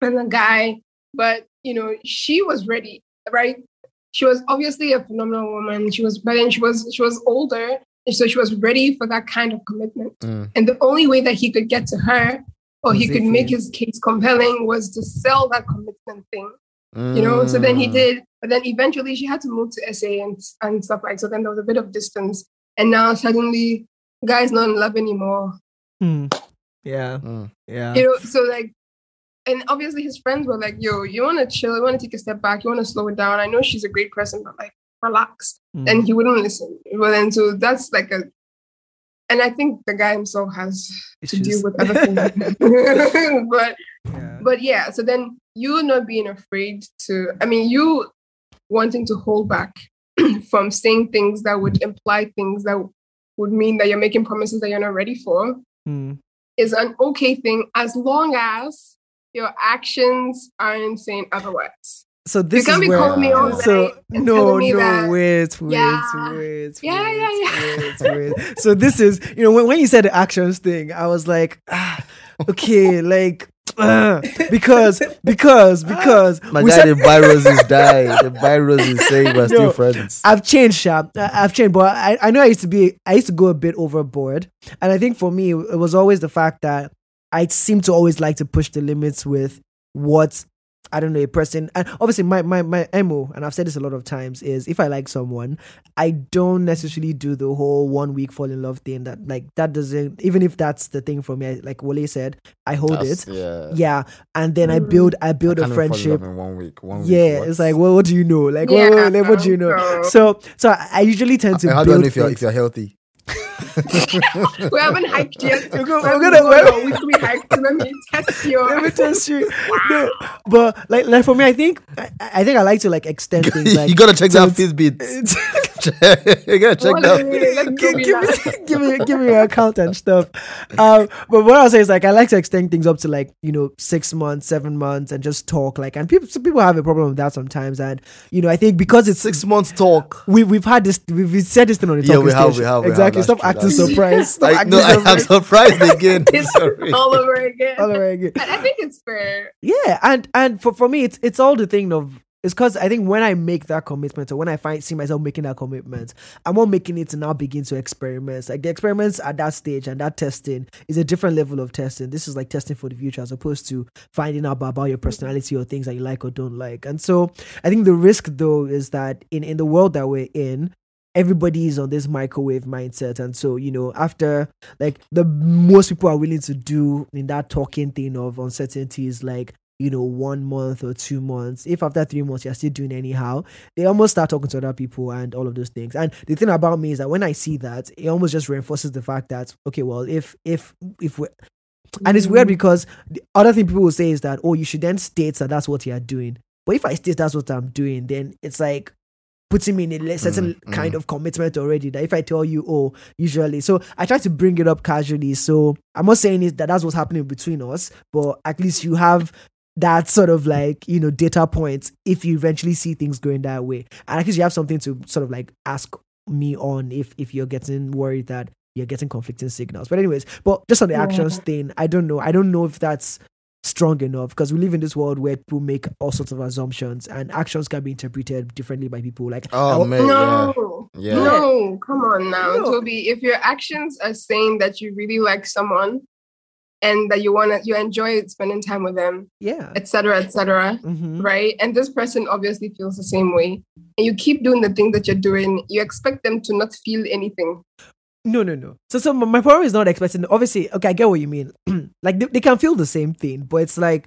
than the guy. But, you know, she was ready, right? She was obviously a phenomenal woman. She was, but then she was, she was older. And so she was ready for that kind of commitment. Mm. And the only way that he could get to her or he could make his case compelling was to sell that commitment thing, mm. you know? So then he did. But then eventually she had to move to S A and, and stuff like that. So then there was a bit of distance. And now suddenly... guy's not in love anymore. Mm. Yeah. Mm. Yeah. You know, so like, and obviously his friends were like, yo, you want to chill, you want to take a step back, you want to slow it down. I know she's a great person, but like, relax. Mm. And he wouldn't listen. Well, and so that's like a, and I think the guy himself has it's to just... deal with other things. but, yeah. but yeah, so then you not being afraid to, I mean, you wanting to hold back from saying things that would imply things that would mean that you're making promises that you're not ready for mm. is an okay thing as long as your actions aren't saying otherwise. So this you is be where calling me all night so no me no that, wait wait yeah. wait yeah wait, yeah yeah wait, wait. So this is you know when, when you said the actions thing I was like ah, okay like Uh, because because because my guy said, the virus is dying. The virus is saying we're still friends. I've changed, Shab. I've changed, but I, I know I used to be I used to go a bit overboard, and I think for me it was always the fact that I seem to always like to push the limits with what I don't know, a person, and obviously my, my, my M O, and I've said this a lot of times, is if I like someone, I don't necessarily do the whole one week fall in love thing. That like that doesn't, even if that's the thing for me, I, like Wole said, I hold that's, it. Yeah. yeah. And then I build I build I a friendship. Fall in love in one week. One week yeah. What? It's like, well, what do you know? Like, yeah, well, well, what do you know? know? So so I usually tend to I, build I don't know if you're, if you're healthy. We haven't hiked yet. We're gonna wait. We we hiked. Let me test you. Let me test you. No, but like, like for me, I think I, I think I like to like extend things. Like you gotta check that Fitbit. You gotta check that. Like, give, give me, give me, give me your account and stuff. Um, but what I'll say is like I like to extend things up to like you know six months, seven months, and just talk. Like, and people, some people have a problem with that sometimes. And you know, I think because it's six months talk. We we've had this. We've, we've said this thing on the yeah, talk we have, we have, exactly. We have. Stop That's acting true. surprised. Stop I, acting no, surprised. I am surprised again. Sorry. All over again. All over again. And I think it's fair. Yeah, and and for, for me, it's it's all the thing of it's because I think when I make that commitment, or when I find see myself making that commitment, I'm not making it to now begin to experiment. Like the experiments at that stage and that testing is a different level of testing. This is like testing for the future as opposed to finding out about your personality or things that you like or don't like. And so I think the risk though is that in, in the world that we're in, everybody is on this microwave mindset, and so you know after like the most people are willing to do in that talking thing of uncertainties, like you know one month or two months, if after three months you're still doing anyhow, they almost start talking to other people and all of those things. And the thing about me is that when I see that, it almost just reinforces the fact that okay, well if if if we're and it's weird because the other thing people will say is that oh, you should then state that that's what you're doing. But if I state that's what I'm doing, then it's like putting me in a certain mm, kind mm. of commitment already, that if I tell you, oh, usually. So I try to bring it up casually. So I'm not saying it, that that's what's happening between us, but at least you have that sort of like, you know, data points if you eventually see things going that way. And at least you have something to sort of like ask me on if, if you're getting worried that you're getting conflicting signals. But anyways, but just on the yeah. actions thing, I don't know. I don't know if that's strong enough, because we live in this world where people make all sorts of assumptions and actions can be interpreted differently by people. Like, oh, man, no, yeah. Yeah. no, come on now, no. Toby. If your actions are saying that you really like someone and that you want to, you enjoy spending time with them, yeah, et cetera, et cetera, mm-hmm. right? And this person obviously feels the same way, and you keep doing the thing that you're doing, you expect them to not feel anything. No, no, no. So, so my problem is not expecting. Obviously, okay, I get what you mean. Like they, they can feel the same thing, but it's like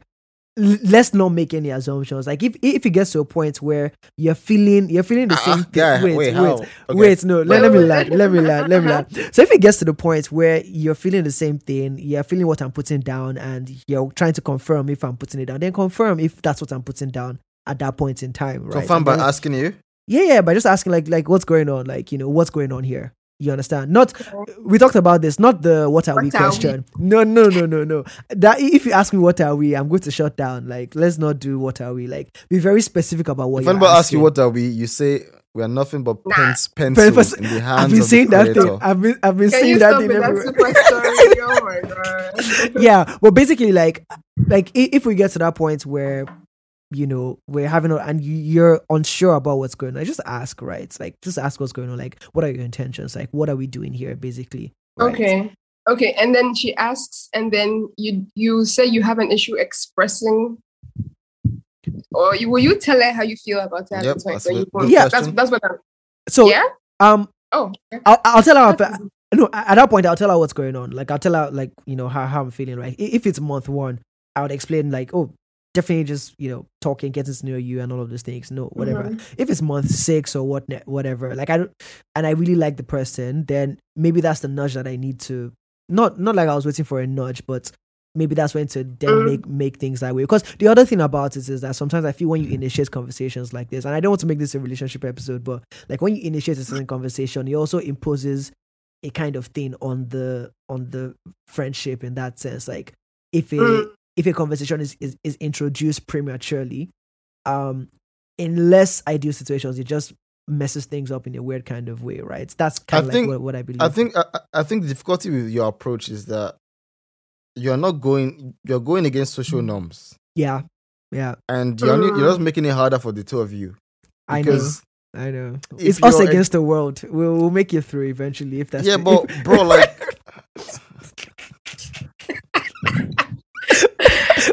l- let's not make any assumptions. Like if if it gets to a point where you're feeling you're feeling the uh, same thing. Yeah, wait, wait, wait, okay. wait, no, let, let me land, let me land, let me land. So if it gets to the point where you're feeling the same thing, you're feeling what I'm putting down, and you're trying to confirm if I'm putting it down, then confirm if that's what I'm putting down at that point in time. Right? Confirm by then, asking you. Yeah, yeah, by just asking like like what's going on, like you know what's going on here. You understand? Not we talked about this. Not the what are what we question. Are we? No, no, no, no, no. That if you ask me what are we, I'm going to shut down. Like let's not do what are we. Like be very specific about what. If anybody asks you what are we, you say we are nothing but nah. pens, pencils Pens- in the hands I've been of saying the that creator. Thing. I've been I've been Can saying that thing. Oh my god. Yeah, well, basically, like like if we get to that point where you know we're having a, and you're unsure about what's going on, just ask, right? It's like just ask what's going on, like what are your intentions, like what are we doing here basically, right? okay okay and then she asks, and then you you say you have an issue expressing, or you will you tell her how you feel about that? Yep, that's when you want, yeah that's, that's what I'm, so yeah um oh okay. I'll, I'll tell her about, no at that point I'll tell her what's going on, like I'll tell her like you know how, how I'm feeling, right? If it's month one, I would explain like oh definitely just you know talking, getting to know you and all of those things, no whatever. Mm-hmm. If it's month six or what whatever, like I don't, and I really like the person, then maybe that's the nudge that I need to, not not like I was waiting for a nudge, but maybe that's when to then mm-hmm. make make things that way. Because the other thing about it is that sometimes I feel when you initiate conversations like this, and I don't want to make this a relationship episode, but like when you initiate a certain conversation, it also imposes a kind of thing on the on the friendship in that sense. Like if it mm-hmm. if a conversation is, is, is introduced prematurely, um, in less ideal situations, it just messes things up in a weird kind of way, right? That's kind of like what, what I believe. I think I, I think the difficulty with your approach is that you're not going you're going against social norms. Yeah, yeah. And you're only, you're just making it harder for the two of you. I know. I know. It's us against the world. We'll, we'll make it through eventually if that's yeah, but bro, like.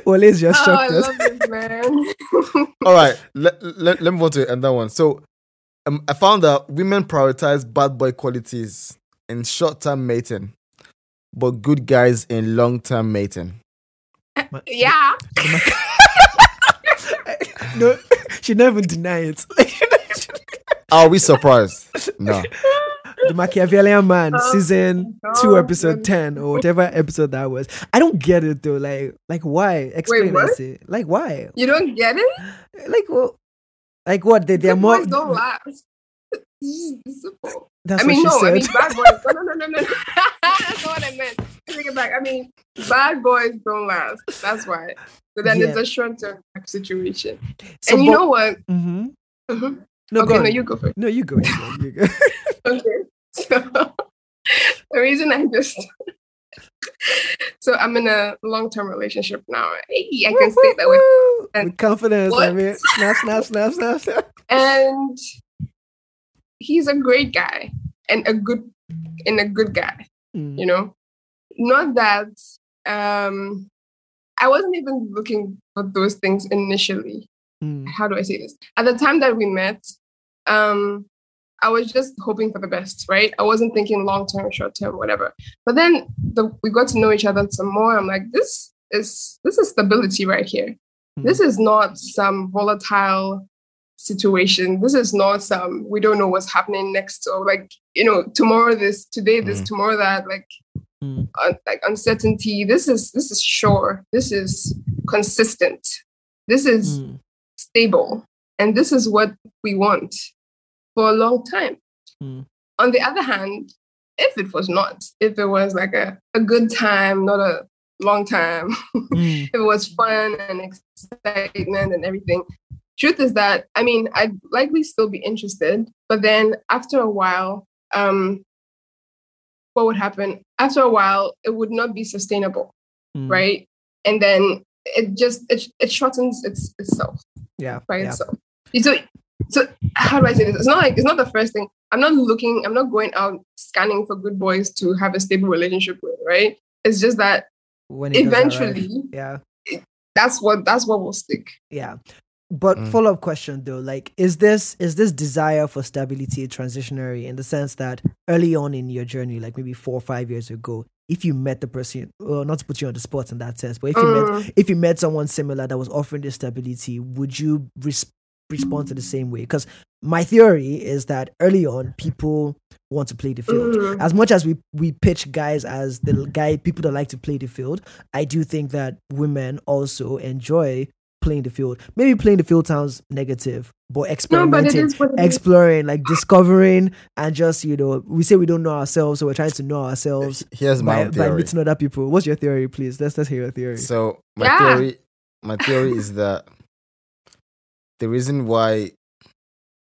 Well, it's just oh, shocked us. man. All right, let, let, let me go to another one. So um, I found that women prioritize bad boy qualities in short-term mating, but good guys in long-term mating. My, yeah. My, no, she never denied it. Are we surprised? No. The Machiavellian Man, oh, season no. two, episode ten, or whatever episode that was. I don't get it though. Like, like why? Explain it. Like why? You don't get it? Like what? Like what? They they're the more. Don't last. That's I mean, what no, I mean, bad boys. No, no, no, no, no. That's not what I meant. I take it back. I mean, bad boys don't last. That's why. So then yeah. it's a short-term situation. So, and you but, know what? Mm-hmm. Mm-hmm. No, okay, no, you go first. No, you go. You go. Okay. So the reason I just so I'm in a long-term relationship now. Hey, I can say that with, and with confidence. What? I mean, snap, snap, snap, snap, snap. And he's a great guy and a good and a good guy. Mm. You know, not that um, I wasn't even looking for those things initially. Mm. How do I say this? At the time that we met, um, I was just hoping for the best, right? I wasn't thinking long-term, short-term, whatever. But then the, we got to know each other some more. I'm like, this is this is stability right here. Mm. This is not some volatile situation. This is not some, we don't know what's happening next. Or like, you know, tomorrow this, today this, mm. tomorrow that, like, mm. un- like uncertainty. This is, this is sure. This is consistent. This is mm. stable. And this is what we want for a long time. Mm. On the other hand, if it was not, if it was like a, a good time, not a long time, mm. if it was fun and excitement and everything, truth is that, I mean, I'd likely still be interested, but then after a while, um, what would happen? After a while, it would not be sustainable, mm. right? And then it just, it, it shortens its, itself. Yeah. By yeah. itself. So, So how do I say this? It's not like, it's not the first thing. I'm not looking, I'm not going out scanning for good boys to have a stable relationship with, right? It's just that when it eventually, does that, right? yeah, it, that's what, that's what will stick. Yeah. But mm. follow-up question though, like, is this, is this desire for stability transitionary in the sense that early on in your journey, like maybe four or five years ago, if you met the person, well, not to put you on the spot in that sense, but if you mm. met, if you met someone similar that was offering this stability, would you respond? respond to the same way? Because my theory is that early on people want to play the field mm. as much as we we pitch guys as the guy people that like to play the field. I do think that women also enjoy playing the field. Maybe playing the field sounds negative, but experimenting, no, but exploring, like discovering, and just, you know, we say we don't know ourselves, so we're trying to know ourselves. Here's my by, theory. By meeting other people. What's your theory, please? Let's let's hear your theory. So my yeah. theory, my theory is that. The reason why,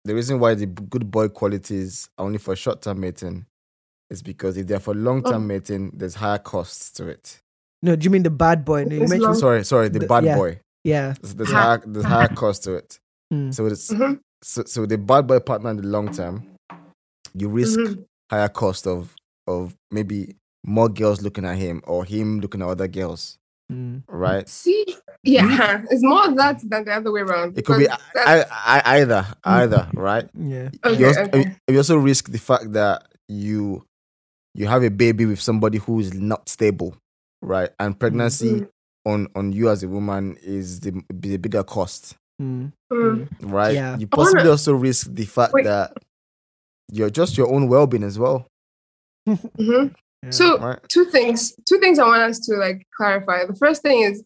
the reason why the good boy qualities are only for short-term mating, is because if they're for long-term oh. mating, there's higher costs to it. No, do you mean the bad boy? No, you long- sorry, sorry, the, the bad yeah, boy. Yeah, there's, there's higher, there's higher cost to it. Mm. So it's mm-hmm. so, so the bad boy partner in the long term, you risk mm-hmm. higher cost of of maybe more girls looking at him or him looking at other girls. Mm. Right. See, yeah, it's more of that than the other way around. It could be I, I, I, either, either, right? Yeah. Okay, you, also, okay. you also risk the fact that you you have a baby with somebody who is not stable, right? And pregnancy mm-hmm. on on you as a woman is the, the bigger cost, mm-hmm. right? Yeah. You possibly wanna... also risk the fact Wait. that you're just your own well-being as well. Mm-hmm. Yeah, so right. two things, two things I want us to like clarify. The first thing is,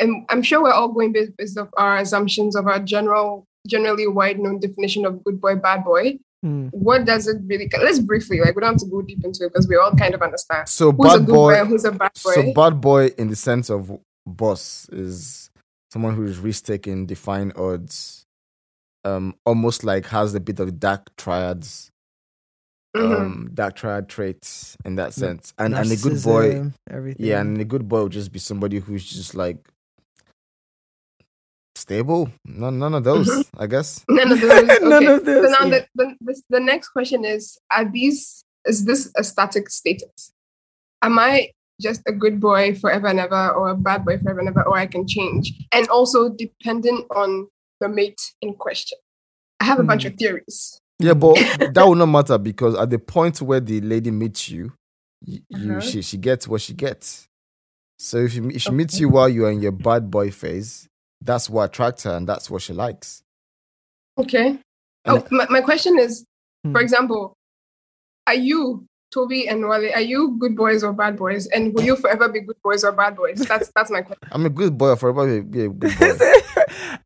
and I'm sure we're all going based, based off our assumptions of our general, generally wide known definition of good boy, bad boy. Mm. What does it really, let's briefly, like we don't have to go deep into it because we all kind of understand. So who's bad a good boy, boy, who's a bad boy. So bad boy in the sense of boss is someone who is risk-taking, defying odds, um, almost like has a bit of dark triads. Mm-hmm. Um, that triad traits in that sense, and and a good boy, everything. yeah, and a good boy will just be somebody who's just like stable. No, none of those, mm-hmm. I guess. None of those. Okay. None of those. So now yeah. the, the the next question is: Are these? Is this a static status? Am I just a good boy forever and ever, or a bad boy forever and ever, or I can change. And also dependent on the mate in question. I have a mm. bunch of theories. Yeah, but that will not matter, because at the point where the lady meets you, you uh-huh. she, she gets what she gets. So if, you, if she okay. meets you while you're in your bad boy phase, that's what attracts her and that's what she likes. Okay. And oh, I, my, my question is, hmm. for example, are you, Toby and Wale, are you good boys or bad boys? And will you forever be good boys or bad boys? That's that's my question. I'm a good boy or forever be a good boy.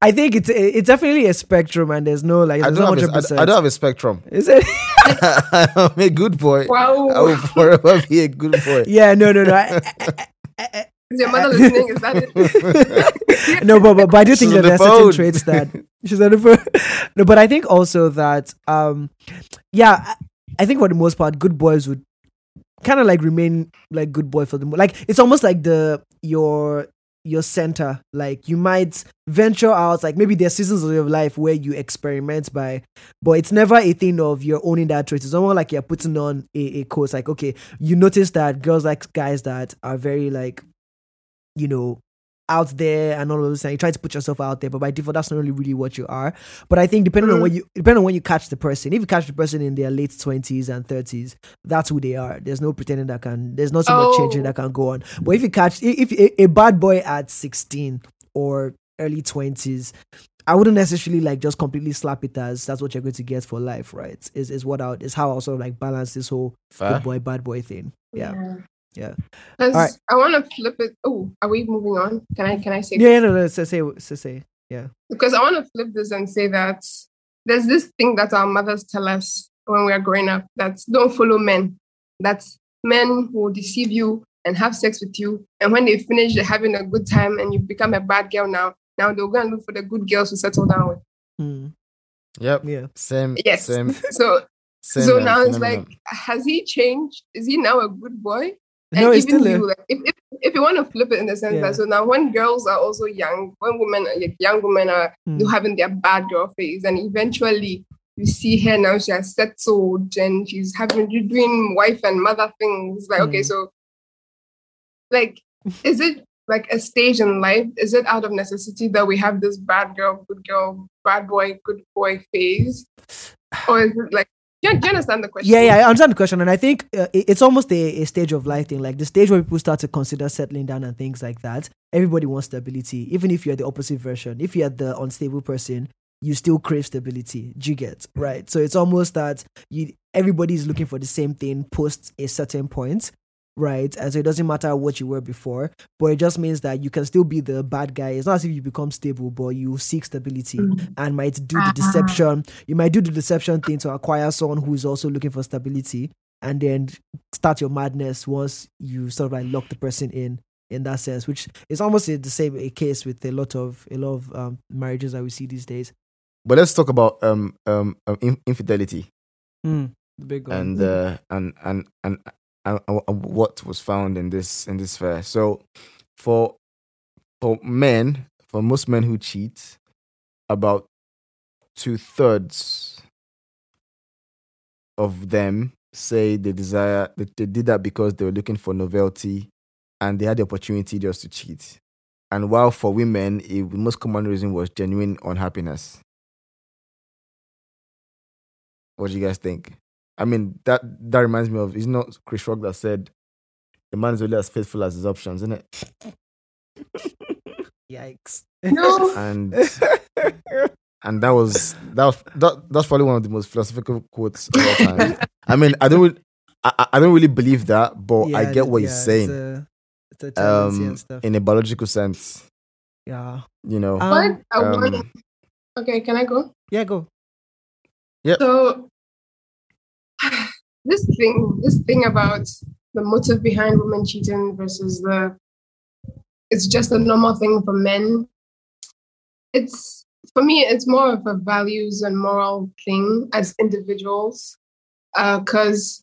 I think it's it's definitely a spectrum, and there's no like. There's I, don't no have a, I, I don't have a spectrum. Is it? I'm a good boy. Wow. I will forever be a good boy. Yeah, no, no, no. I, I, I, I, is your mother listening? Is that it? no, but, but but I do think she's that there are certain traits that she's on the phone. No, but I think also that um, yeah. I think for the most part, good boys would kind of like remain like good boy for the mo- like. It's almost like the your your center. Like you might venture out. Like maybe there are seasons of your life where you experiment by, but it's never a thing of you're owning that trait. It's almost like you're putting on a, a coat. Like okay, you notice that girls like guys that are very like, you know, out there and all of this, and you try to put yourself out there, but by default that's not really, really what you are. But I think depending mm. on when you depending on when you catch the person, if you catch the person in their late twenties and thirties, that's who they are. There's no pretending that can there's not so oh. much changing that can go on. But if you catch if, if a bad boy at sixteen or early twenties, I wouldn't necessarily like just completely slap it as that's what you're going to get for life, right? Is is what out is how I sort of like balance this whole Fair. good boy bad boy thing. Yeah. yeah. Yeah. Right. I want to flip it. Oh, are we moving on? Can I can I say? Yeah, yeah no, no. So say, so say, yeah. Because I want to flip this and say that there's this thing that our mothers tell us when we are growing up, that don't follow men. That men will deceive you and have sex with you, and when they finish, they're having a good time, and you become a bad girl now. Now they'll go and look for the good girls to settle down with. Mm. Yep. Yeah. Same. Yes. Same. so same so man. Now it's like, has he changed? Is he now a good boy? And no, even still you, like, if, if if you want to flip it in the sense yeah. that so now when girls are also young, when women are like, young women are mm. having their bad girl phase, and eventually you see her now she has settled and she's having you're doing wife and mother things. Like mm. okay, so like is it like a stage in life? Is it out of necessity that we have this bad girl, good girl, bad boy, good boy phase, or is it like? Do you understand the question? Yeah, yeah, I understand the question. And I think uh, it's almost a, a stage of life thing, like the stage where people start to consider settling down and things like that. Everybody wants stability, even if you're the opposite version. If you're the unstable person, you still crave stability. Do you get, right? So it's almost that you everybody's looking for the same thing post a certain point, right? And so it doesn't matter what you were before, but it just means that you can still be the bad guy. It's not as if you become stable, but you seek stability mm. and might do the deception. You might do the deception thing to acquire someone who is also looking for stability, and then start your madness once you sort of like lock the person in in that sense, which is almost the same a case with a lot of a lot of um, marriages that we see these days. But let's talk about um um, um inf- infidelity mm, the big one. and uh, and and and. And what was found in this in this fair. So, for for men, for most men who cheat, about two thirds of them say they desire that they did that because they were looking for novelty, and they had the opportunity just to cheat. And while for women, the most common reason was genuine unhappiness. What do you guys think? I mean, that that reminds me of, it's not Chris Rock that said, the man is only as faithful as his options, isn't it? Yikes. No. And and that was, that was that that's probably one of the most philosophical quotes of all time. I mean, I don't, I, I don't really believe that, but yeah, I get what yeah, you're saying. It's a, it's a um, and stuff. In a biological sense. Yeah. You know. Um, um, okay, can I go? Yeah, go. Yeah. So, This thing, this thing about the motive behind women cheating versus the, it's just a normal thing for men. It's, for me, it's more of a values and moral thing as individuals, because uh,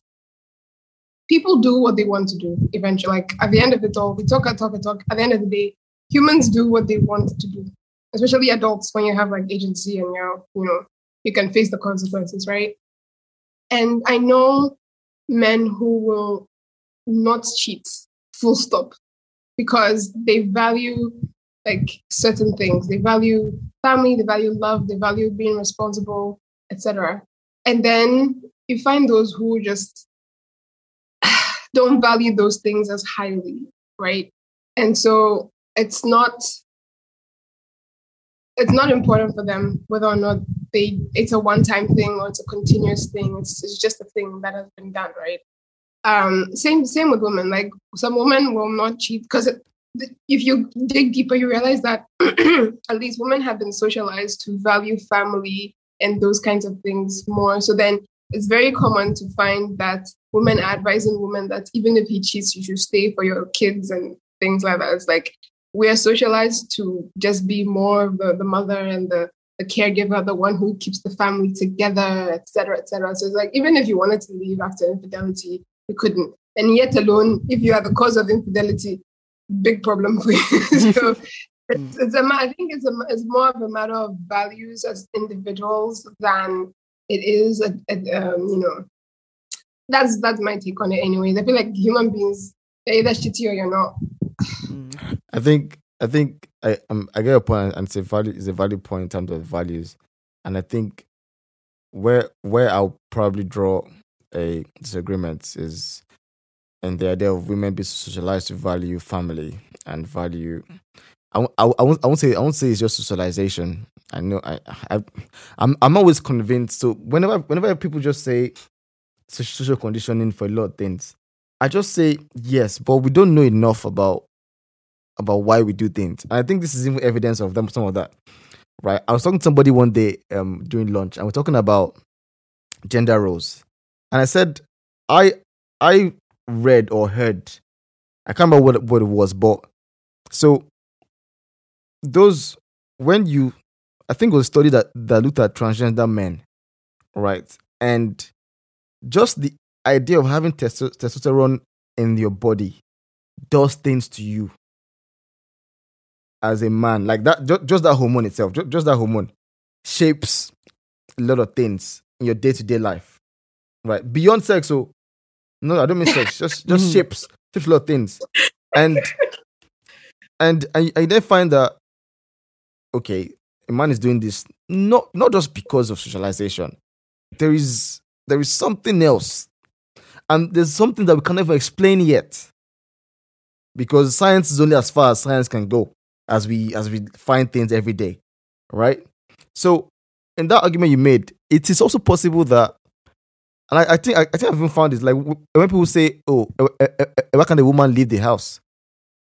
people do what they want to do eventually. Like at the end of it all, we talk, I talk, I talk. At the end of the day, humans do what they want to do, especially adults when you have like agency and you're, you know, you can face the consequences, right? And I know men who will not cheat full stop, because they value like certain things. They value family, they value love, they value being responsible, et cetera. And then you find those who just don't value those things as highly, right? And so it's not it's not important for them whether or not they it's a one-time thing or it's a continuous thing. It's, it's just a thing that has been done, right? Um, same same with women. Like, some women will not cheat because if you dig deeper, you realize that at least women have been socialized to value family and those kinds of things more. So then it's very common to find that women are advising women that even if he cheats, you should stay for your kids and things like that. It's like we are socialized to just be more of the, the mother and the, the caregiver, the one who keeps the family together, et cetera, et cetera. So it's like, even if you wanted to leave after infidelity, you couldn't. And yet alone, if you are the cause of infidelity, big problem for you. So it's, it's a, I think it's, a, it's more of a matter of values as individuals than it is, a, a, um, you know, that's that's my take on it anyway. I feel like human beings, they're either shitty or you're not. I think I think I um, I get a point, and it's a value it's a valid point in terms of values. And I think where where I'll probably draw a disagreement is in the idea of women being socialized to value family and value. I, I, I won't I won't say I won't say it's just socialization. I know I, I I'm I'm always convinced. So whenever whenever people just say social conditioning for a lot of things, I just say yes, but we don't know enough about about why we do things. And I think this is even evidence of them, some of that, right? I was talking to somebody one day um, during lunch, and we're talking about gender roles. And I said, I I read or heard, I can't remember what, what it was, but so those, when you, I think it was a study that, that looked at transgender men, right? And just the idea of having testo- testosterone in your body does things to you as a man. Like that, just, just that hormone itself, just, just that hormone shapes a lot of things in your day-to-day life, right? Beyond sex, so no, I don't mean sex. Just, just shapes, shapes a lot of things, and and and I then find that okay, a man is doing this not not just because of socialization. There is there is something else. And there's something that we can never explain yet, because science is only as far as science can go, as we as we find things every day, right? So, in that argument you made, it is also possible that, and I, I think I, I think I've even found this. Like when people say, "Oh, why can a woman leave the house?"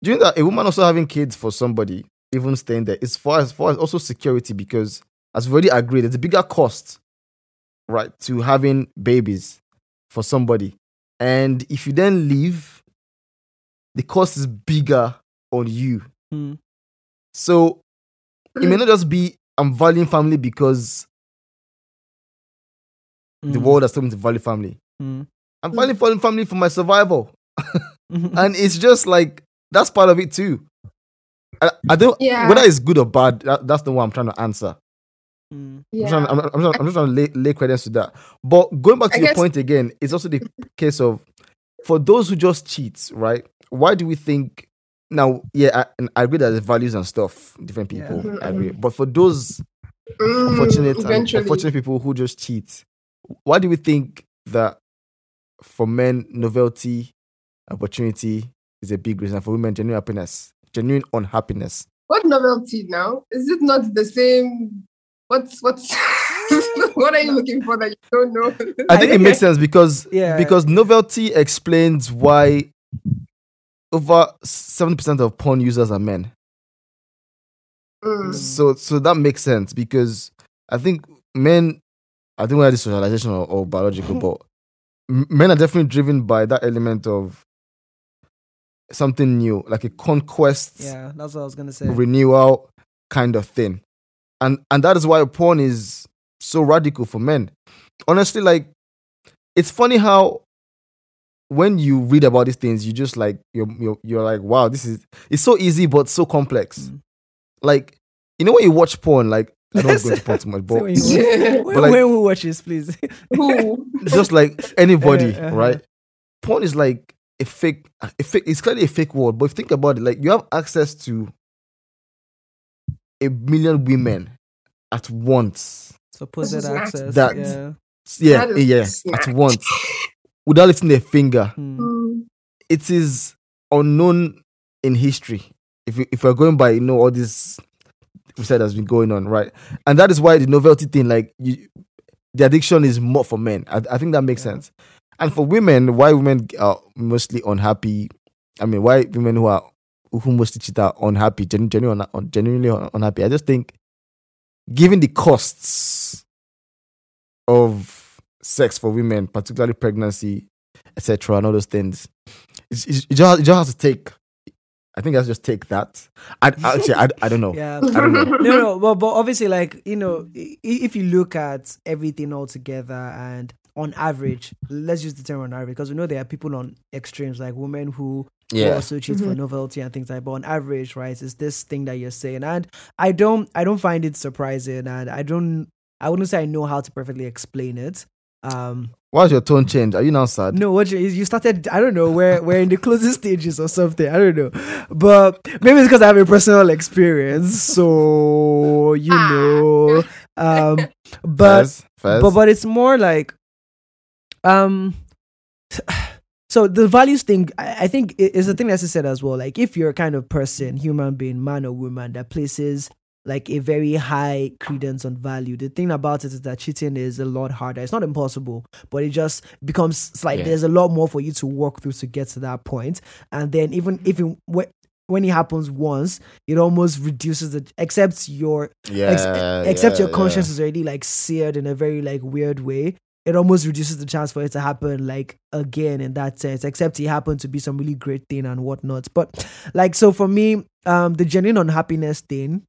Do you know that a woman also having kids for somebody, even staying there, is far as far as also security, because as we already agreed, there's a bigger cost, right, to having babies for somebody. And if you then leave, the cost is bigger on you. Mm. So it may not just be I'm valuing family because mm. the world has told me to value family. Mm. I'm valuing mm. family for my survival. And it's just like, that's part of it too. I, I don't, yeah. Whether it's good or bad, that, that's the one I'm trying to answer. Mm. Yeah. I'm, trying, I'm, I'm, I'm just trying to lay, lay credence to that. But going back to I your guess... point again, it's also the case of, for those who just cheat, right? Why do we think now? Yeah, I, I agree that there's values and stuff. Different people, yeah. I agree. But for those mm, unfortunate, unfortunate people who just cheat, why do we think that for men novelty, opportunity is a big reason? For women, genuine happiness, genuine unhappiness. What novelty now? Is it not the same? What's what's what are you looking for that you don't know? I think it makes sense because yeah. because novelty explains why over seventy percent of porn users are men. Mm. So so that makes sense, because I think men, I think whether it's socialization or, or biological, but men are definitely driven by that element of something new, like a conquest. Yeah, that's what I was gonna say. Renewal kind of thing. And and that is why porn is so radical for men. Honestly, like, it's funny how when you read about these things, you just like you're you're, you're like, wow, this is it's so easy but so complex. Mm. Like, you know, when you watch porn, like I don't go into porn too much, but, yeah. but like, when who watches, please, just like anybody, uh, uh, right? Porn is like a fake, a fake, it's clearly a fake world, but if you think about it, like, you have access to a million women at once. Supposed access. That, yeah, yeah, that yeah at once. Without lifting a finger. Mm. It is unknown in history. If we, if we're going by, you know, all this research has been going on, right? And that is why the novelty thing, like, you, the addiction is more for men. I, I think that makes yeah. sense. And for women, why women are mostly unhappy, I mean, why women who are, who mostly cheat are unhappy, genu- genuinely, un- genuinely unhappy. I just think, given the costs of sex for women, particularly pregnancy, et cetera, and all those things, it's, it's, you, just, you just have to take, I think I just take that. I, actually, I, I don't know. Yeah. I don't know. No, no, but, but obviously, like, you know, if you look at everything all together and on average, let's use the term on average, because we know there are people on extremes, like women who yeah. also cheat mm-hmm. for novelty and things like that. But on average, right, it's this thing that you're saying. And I don't I don't find it surprising, and I don't I wouldn't say I know how to perfectly explain it. Um Why's your tone change? Are you now sad? No, what you, you started, I don't know, we're, we're in the closing stages or something. I don't know. But maybe it's because I have a personal experience. So, you know. Um, but, first, first. but But it's more like, um, so the values thing, I, I think is the thing that's said as well. Like, if you're a kind of person, human being, man or woman, that places like a very high credence on value. The thing about it is that cheating is a lot harder. It's not impossible, but it just becomes like yeah. there's a lot more for you to work through to get to that point. And then even if it, when it happens once, it almost reduces the except your yeah, ex, except yeah, your conscience yeah. is already like seared in a very like weird way. It almost reduces the chance for it to happen like again in that sense, except it happened to be some really great thing and whatnot. But like, so for me, um, the genuine unhappiness thing,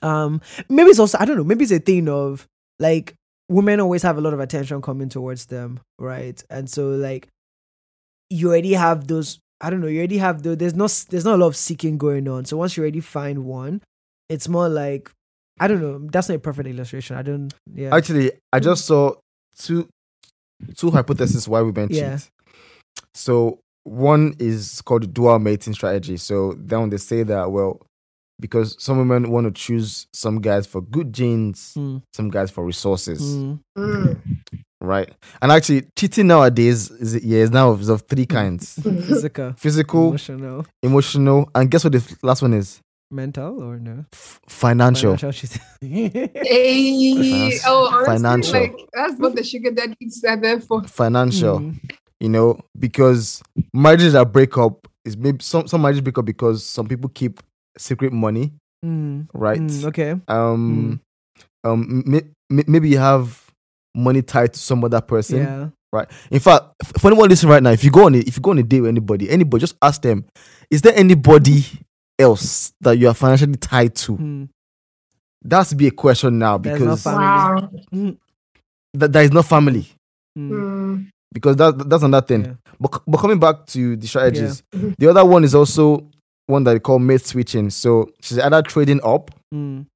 um maybe it's also, I don't know, maybe it's a thing of like women always have a lot of attention coming towards them, right? And so like you already have those, I don't know, you already have the, there's not there's not a lot of seeking going on. So once you already find one, it's more like, I don't know, that's not a perfect illustration. I don't yeah actually I just saw two two hypotheses why women yeah. cheat. So one is called dual mating strategy. So then they say that, well, because some women want to choose some guys for good genes, mm. some guys for resources, mm. Mm. right? And actually, cheating nowadays is yeah, it's now is of three kinds: physical, physical, emotional, emotional, and guess what the last one is? Mental or no? F- financial. Financial. hey, oh, honestly, financial. Like, that's what the sugar daddies are there for. Financial, mm. you know, because marriages that break up is maybe some some marriages break up because some people keep secret money, mm. right? Mm, okay. Um, mm. um, may, may, maybe you have money tied to some other person, yeah. right? In fact, for anyone listening right now, if you go on, a, if you go on a date with anybody, anybody, just ask them: is there anybody else that you are financially tied to? Mm. That's be a question now, because wow. that that is not family. Mm. Mm. Because that that's another thing. Yeah. But but coming back to the strategies, yeah. the other one is also one that they call mate switching. So she's either trading up mm.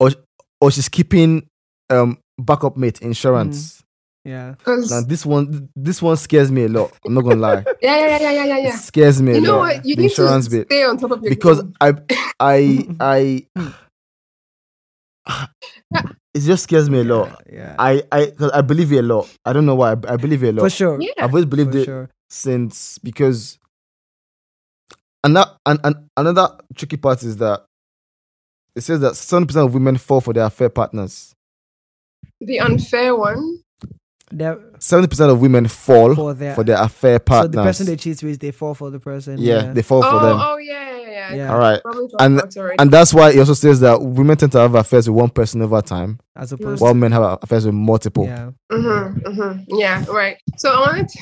or or she's keeping um backup mate insurance. Mm. Yeah. Now this one this one scares me a lot. I'm not gonna lie. yeah, yeah, yeah, yeah, yeah, yeah. It scares me you a know lot. What? You the need insurance to stay on top of your because game. I I I it just scares me a lot. Yeah, yeah. I I cause I believe it a lot. I don't know why. I, I believe it a lot. For sure. Yeah. I've always believed For it sure. since because And, that, and and another tricky part is that it says that seventy percent of women fall for their unfair partners. The unfair one? They're, seventy percent of women fall for their, for their unfair partners. So the person they cheat with, they fall for the person. Yeah, yeah. they fall oh, for them. Oh, yeah, yeah, yeah. yeah. All right. And, and that's why it also says that women tend to have affairs with one person over time, as opposed while to... men have affairs with multiple. Yeah, mm-hmm, mm-hmm. yeah right. So I wanted to...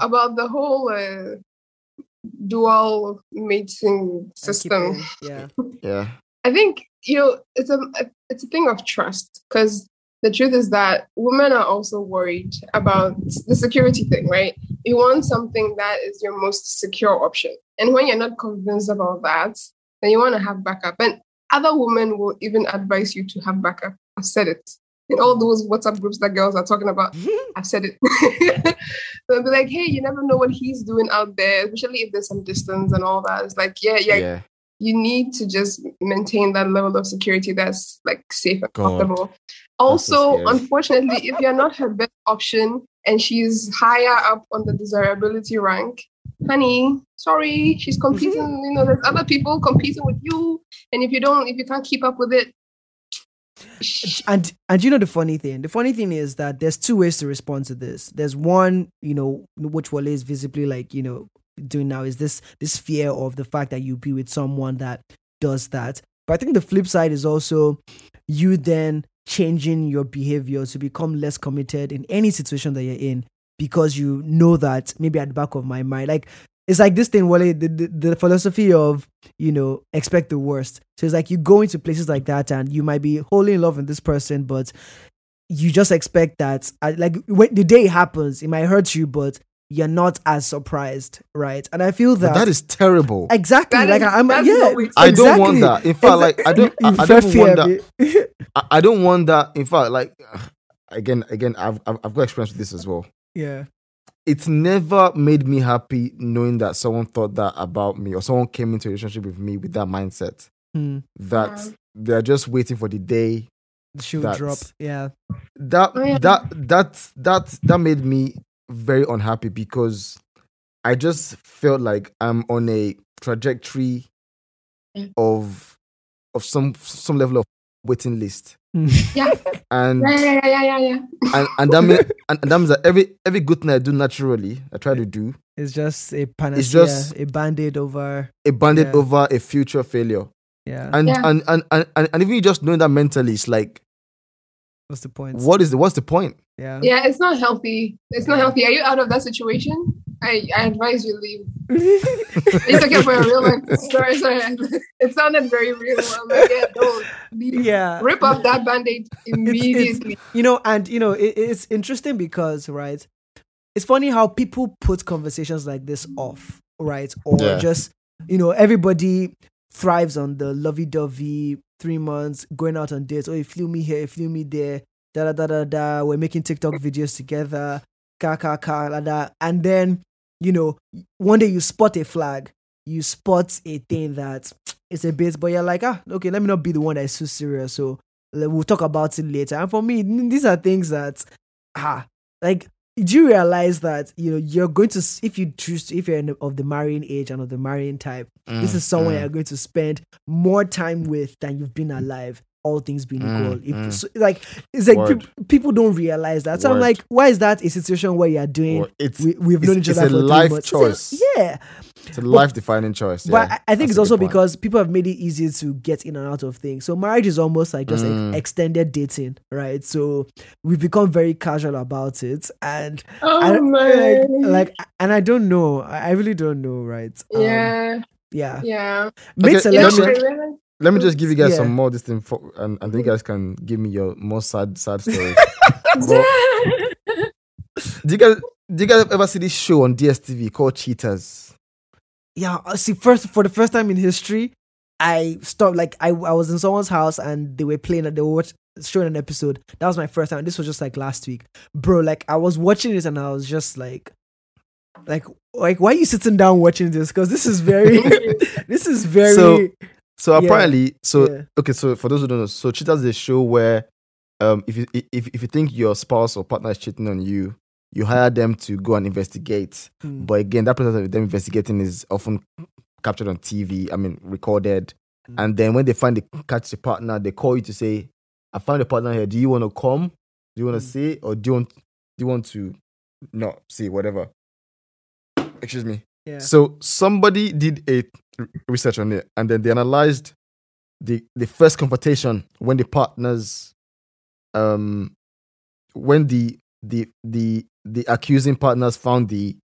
about the whole... Uh... dual mating system. Yeah. yeah. I think, you know, it's a it's a thing of trust, because the truth is that women are also worried about the security thing, right? You want something that is your most secure option. And when you're not convinced about that, then you want to have backup. And other women will even advise you to have backup. I've said it. in all those WhatsApp groups that girls are talking about, I've said it. They'll be like, hey, you never know what he's doing out there, especially if there's some distance and all that. It's like, yeah, yeah. yeah. You need to just maintain that level of security that's like safe and God, comfortable. Also, so unfortunately, if you're not her best option and she's higher up on the desirability rank, honey, sorry, she's competing. You know, there's other people competing with you, and if you don't, if you can't keep up with it, and and you know the funny thing. The funny thing is that there's two ways to respond to this. There's one, you know, which Wale is visibly like, you know, doing now is this this fear of the fact that you be with someone that does that. But I think the flip side is also you then changing your behavior to become less committed in any situation that you're in, because you know that maybe at the back of my mind, like it's like this thing, Wale, the, the, the philosophy of, you know, expect the worst. So it's like you go into places like that and you might be wholly in love with this person, but you just expect that, like when the day happens, it might hurt you, but you're not as surprised, right? And I feel that but that is terrible. Exactly. That like is, I'm, yeah. I don't exactly. want that. In fact, like I don't, I, I don't want that. I, I don't want that. In fact, like again, again, I've I've got experience with this as well. Yeah, it's never made me happy knowing that someone thought that about me, or someone came into a relationship with me with that mindset mm. that yeah. they're just waiting for the day she'll drop. Yeah, that that that that that made me very unhappy, because I just felt like I'm on a trajectory of of some some level of waiting list. Yeah. And yeah, yeah, yeah, yeah, yeah. And, and that means and, and that means that every every good thing I do naturally, I try to do. It's just a panacea, it's just a band-aid over a band-aid yeah. over a future failure. Yeah. And, yeah. And, and and and and even you just knowing that mentally, it's like, what's the point? What is the what's the point? Yeah. Yeah, it's not healthy. It's not healthy. Are you out of that situation? I, I advise you leave. It's okay for a real life. Sorry, sorry. It sounded very real. I'm like, yeah, don't leave. Yeah. Rip off that band-aid immediately. It's, it's, you know, and you know, it, it's interesting because, right, it's funny how people put conversations like this off, right? Or yeah. just, you know, everybody thrives on the lovey-dovey three months going out on dates. Oh, he flew me here, he flew me there. Da da da da da. We're making TikTok videos together. Ka ka ka la da. And then, you know, one day you spot a flag, you spot a thing that it's a bit, but you're like, ah, okay, let me not be the one that is so serious. So we'll talk about it later. And for me, these are things that, ah, like, do you realize that, you know, you're going to, if you choose, if you're of the marrying age and of the marrying type, mm, this is someone mm. you're going to spend more time with than you've been alive, all things being mm, equal. If, mm. so, like, it's like pe- people don't realize that. So Word. I'm like, why is that a situation where you're doing, it's, we, we've known each other for three months. It's a life choice. It's a, yeah. It's a but, life-defining choice. Yeah. But I, I think That's it's also point. because people have made it easier to get in and out of things. So marriage is almost like just mm. like extended dating, right? So we've become very casual about it. And oh I, my. Like, like, and I don't know. I really don't know, right? Yeah. Um, yeah. Yeah. Made okay, selection. Let me just give you guys yeah. some more this thing, for, and, and then you guys can give me your more sad, sad stories. But, do you guys, do you guys ever see this show on D S T V called Cheaters? Yeah, see, first for the first time in history, I stopped. Like, I, I was in someone's house and they were playing, and they were watch, showing an episode. That was my first time. This was just like last week, bro. Like, I was watching it and I was just like, like, like, why are you sitting down watching this? Because this is very, this is very. So, So apparently, yeah. so yeah. okay. So for those who don't know, so Cheaters is a show where, um, if you if if you think your spouse or partner is cheating on you, you hire them to go and investigate. Mm. But again, that process of them investigating is often captured on T V. I mean, recorded. Mm. And then when they find the catch the partner, they call you to say, "I found a partner here. Do you want to come? Do you want to mm. see, or do you want do you want to not see? Whatever." Excuse me. Yeah. So somebody did a research on it, and then they analyzed the the first confrontation when the partners, um, when the the the the accusing partners found the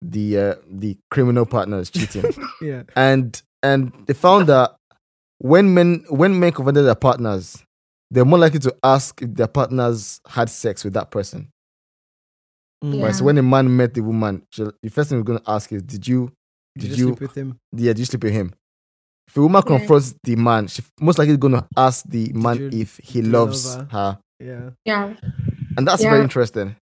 the uh, the criminal partners cheating. yeah, and and they found that when men when men confronted their partners, they're more likely to ask if their partners had sex with that person. Yeah. Right, so when a man met the woman, she, the first thing we're going to ask is, did you did, did you, you sleep with him? Yeah, did you sleep with him? If a woman yeah. confronts the man, she most likely is going to ask the man you, if he loves her. her. Yeah. Yeah. And that's yeah. very interesting.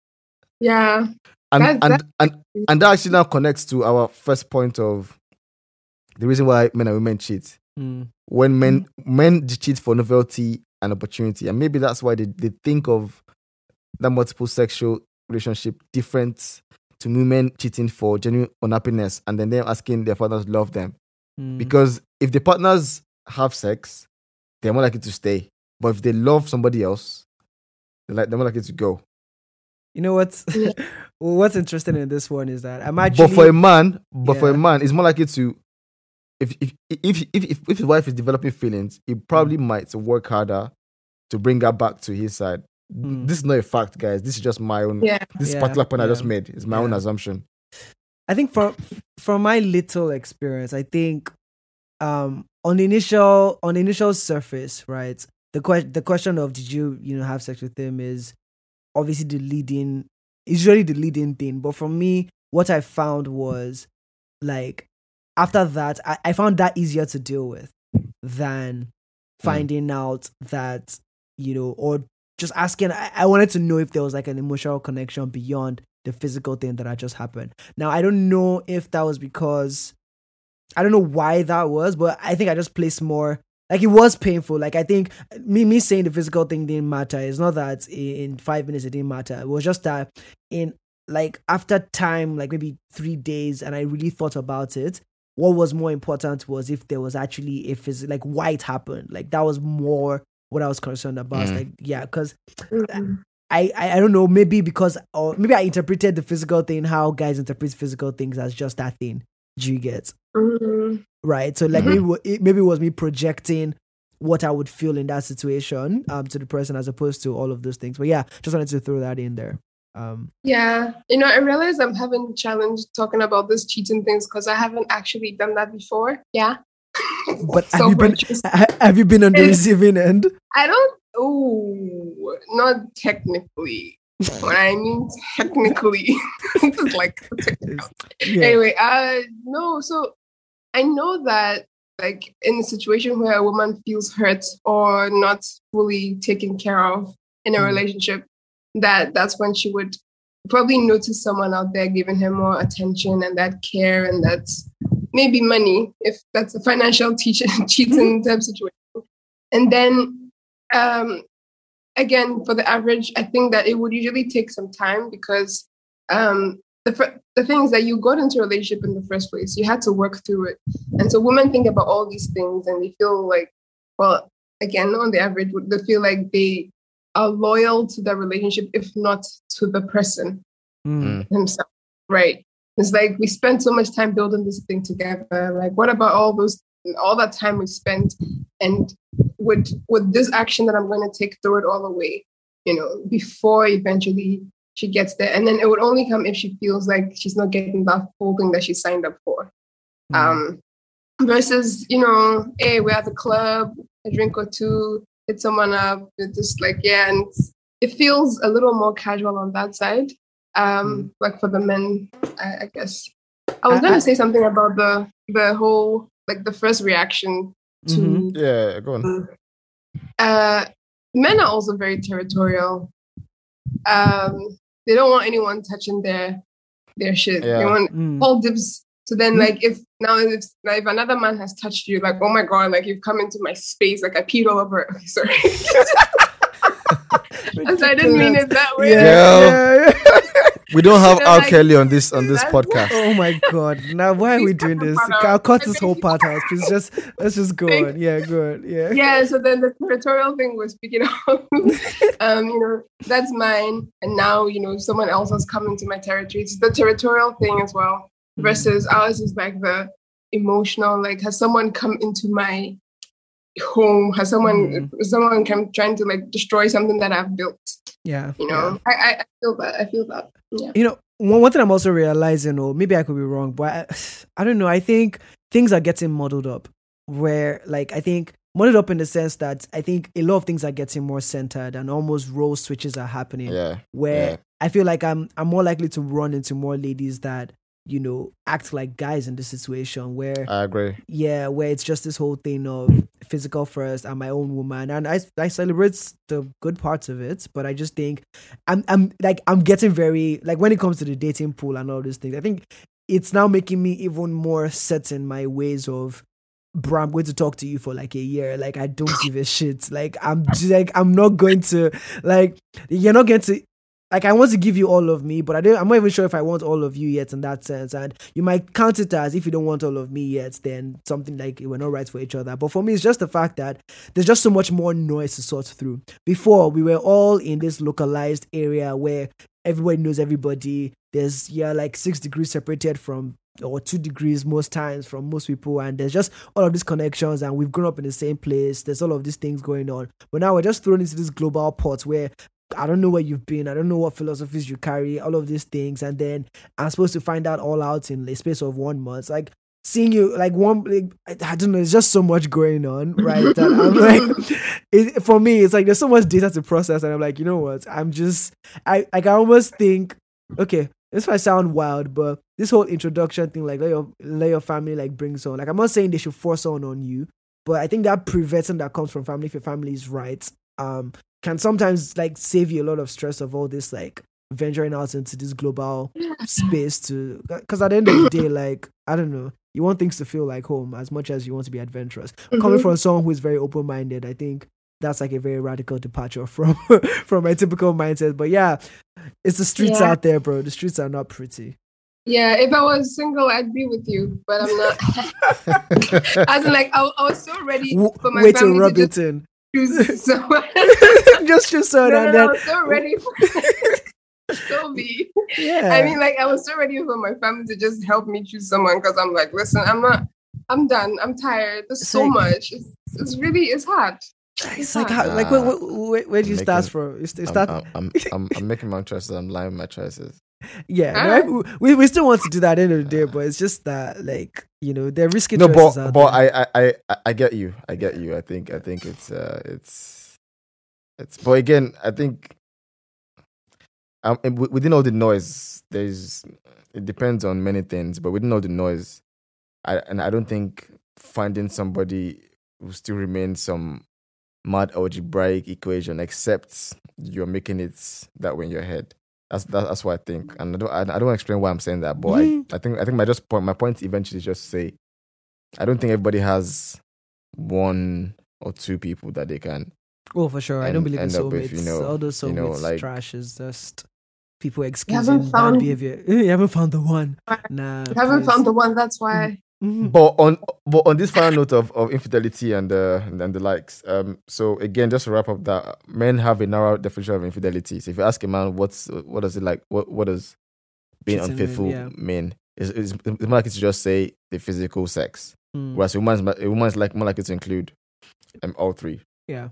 Yeah. And that, and, that, and, and and that actually now connects to our first point of the reason why men and women cheat. Mm. When men mm. men cheat for novelty and opportunity, and maybe that's why they, they think of that multiple sexual relationship different to women cheating for genuine unhappiness, and then they're asking their partners to love them. Mm. Because if the partners have sex, they're more likely to stay. But if they love somebody else, they're, like, they're more likely to go. You know what's yeah. what's interesting in this one is that I'm actually. But for a man, but yeah. for a man, it's more likely to. If if if if if, if his wife is developing feelings, he probably mm. might work harder to bring her back to his side. Mm. This is not a fact, guys. This is just my own. Yeah. This yeah. particular point yeah. I just made is my yeah. own assumption. I think from from my little experience, I think um, on the initial on the initial surface, right? The que- the question of did you you know have sex with him is. Obviously, the leading is really the leading thing. But for me, what I found was like after that, I, I found that easier to deal with than finding mm. out that, you know, or just asking. I, I wanted to know if there was like an emotional connection beyond the physical thing that had just happened. Now, I don't know if that was because I don't know why that was, but I think I just placed more. Like, it was painful. Like, I think me me saying the physical thing didn't matter. It's not that in five minutes it didn't matter. It was just that in, like, after time, like maybe three days, and I really thought about it, what was more important was if there was actually a physical, like, why it happened. Like, that was more what I was concerned about. Mm. Like, yeah, because I, I, I don't know, maybe because, or maybe I interpreted the physical thing, how guys interpret physical things as just that thing. Do you get? Mm-hmm. Right, so like mm-hmm. maybe, it, maybe it was me projecting what I would feel in that situation um, to the person as opposed to all of those things. But yeah, just wanted to throw that in there. Um, yeah, you know, I realize I'm having a challenge talking about those cheating things because I haven't actually done that before. Yeah, but so have, you been, just, have you been on the receiving end? I don't. Oh, not technically. What I mean, technically, it's like technical. Yeah. Anyway. Uh, no. So. I know that, like, in a situation where a woman feels hurt or not fully taken care of in a mm. relationship, that that's when she would probably notice someone out there giving her more attention and that care and that maybe money, if that's a financial teaching, cheating type situation. And then, um, again, for the average, I think that it would usually take some time because... Um, The, fr- the thing is that you got into a relationship in the first place. You had to work through it. And so women think about all these things and they feel like, well, again, on the average, they feel like they are loyal to their relationship, if not to the person mm. himself, right? It's like, we spent so much time building this thing together. Like, what about all those, all that time we spent? And would, would this action that I'm going to take throw it all away, you know, before eventually... she gets there, and then it would only come if she feels like she's not getting that full thing that she signed up for. Mm. Um, versus, you know, hey, we're at the club, a drink or two, hit someone up, it's just like, yeah, and it feels a little more casual on that side. Um, mm. Like for the men, I, I guess. I was I, gonna I, say something about the the whole like the first reaction to mm-hmm. yeah, go on. Uh, men are also very territorial. Um, They don't want anyone touching their their shit. Yeah. They want mm. all dips. So then, mm. like, if now if, like, if another man has touched you, like, oh my god, like you've come into my space, like I peed all over. Okay, sorry, so I didn't mean it that way. Yeah. Yeah. We don't have you know, Al like, Kelly on this on this podcast. Oh my god! Now why are we doing this? I'll cut this whole part out. Please just let's just go on. Yeah, go on. Yeah. Yeah. So then the territorial thing was speaking of, um, you know, that's mine, and now you know someone else has come into my territory. It's the territorial thing as well. Versus ours is like the emotional. Like, has someone come into my home? Has someone mm. someone come trying to like destroy something that I've built? Yeah, you know, yeah. I, I feel that. I feel that. Yeah. You know, one, one thing I'm also realizing, or maybe I could be wrong, but I, I don't know. I think things are getting muddled up. Where, like, I think muddled up in the sense that I think a lot of things are getting more centered, and almost role switches are happening. Yeah. Where yeah. I feel like I'm I'm more likely to run into more ladies that you know, act like guys in this situation where... I agree. Yeah, where it's just this whole thing of physical first and my own woman. And I I celebrate the good parts of it, but I just think I'm I'm like I'm getting very... Like when it comes to the dating pool and all those things, I think it's now making me even more set in my ways of, bro, I'm going to talk to you for like a year. Like, I don't give a shit. Like, I'm just, like, I'm not going to, like, you're not going to, like, I want to give you all of me, but I don't, I'm not even sure if I want all of you yet in that sense. And you might count it as if you don't want all of me yet, then something like we're not right for each other. But for me, it's just the fact that there's just so much more noise to sort through. Before, we were all in this localized area where everybody knows everybody. There's, yeah, like six degrees separated from, or two degrees most times from most people, and there's just all of these connections, and we've grown up in the same place. There's all of these things going on, but now we're just thrown into this global pot where I don't know where you've been, I don't know what philosophies you carry, all of these things, and then I'm supposed to find out all out in the space of one month. Like, seeing you, like, one, like, I, I don't know, it's just so much going on, right? That I'm like, it, for me, it's like there's so much data to process, and I'm like, you know what? I'm just, I, like, I almost think, okay, this might sound wild, but this whole introduction thing, like, let your, let your family, like, bring someone. Like, I'm not saying they should force someone on you, but I think that prevention that comes from family, if your family is right, um, can sometimes, like, save you a lot of stress of all this, like, venturing out into this global space to... Because at the end of the day, like, I don't know, you want things to feel like home as much as you want to be adventurous. Mm-hmm. Coming from someone who is very open-minded, I think that's, like, a very radical departure from, from my typical mindset. But, yeah, it's the streets yeah. out there, bro. The streets are not pretty. Yeah, if I was single, I'd be with you, but I'm not. I was like, I, I was so ready for my Wait family to rub to just it in. Choose someone. Just choose someone. No, no, no, I was so ready for so be. Yeah. I mean, like, I was so ready for my family to just help me choose someone, because I'm like, listen, I'm not, I'm done. I'm tired. There's it's so like, much. It's, it's really, it's hard. It's, it's like, how, like, where, where, where do you making, start from? You start. I'm, I'm, I'm, I'm making my choices. I'm lying with my choices. Yeah, no, I, we we still want to do that at the end of the day, but it's just that, like, you know, they're risky. No, but out but I, I I I get you, I get you. I think I think it's uh it's it's. But again, I think um within all the noise, there's it depends on many things. But within all the noise, I and I don't think finding somebody will still remain some mad algebraic equation, except you're making it that way in your head. That's that's what I think, and I don't I, I don't explain why I'm saying that, but mm-hmm. I, I think I think my just point my point eventually is just to say, I don't think everybody has one or two people that they can. Oh, for sure, end, I don't believe in soulmates. You know, all those soulmates, you know, like, trash is just people excusing bad behavior. You haven't found the one. Nah, you haven't please. found the one. That's why. Mm-hmm. But on but on this final note of, of infidelity and the uh, and the likes, um, so again, just to wrap up that, men have a narrow definition of infidelity. So if you ask a man, what's what does it like? What what does being it's unfaithful mean? Yeah. mean? It's, it's, it's more like it's just say the physical sex, mm. whereas a woman's a woman's like more like it's include, um, all three. Yeah.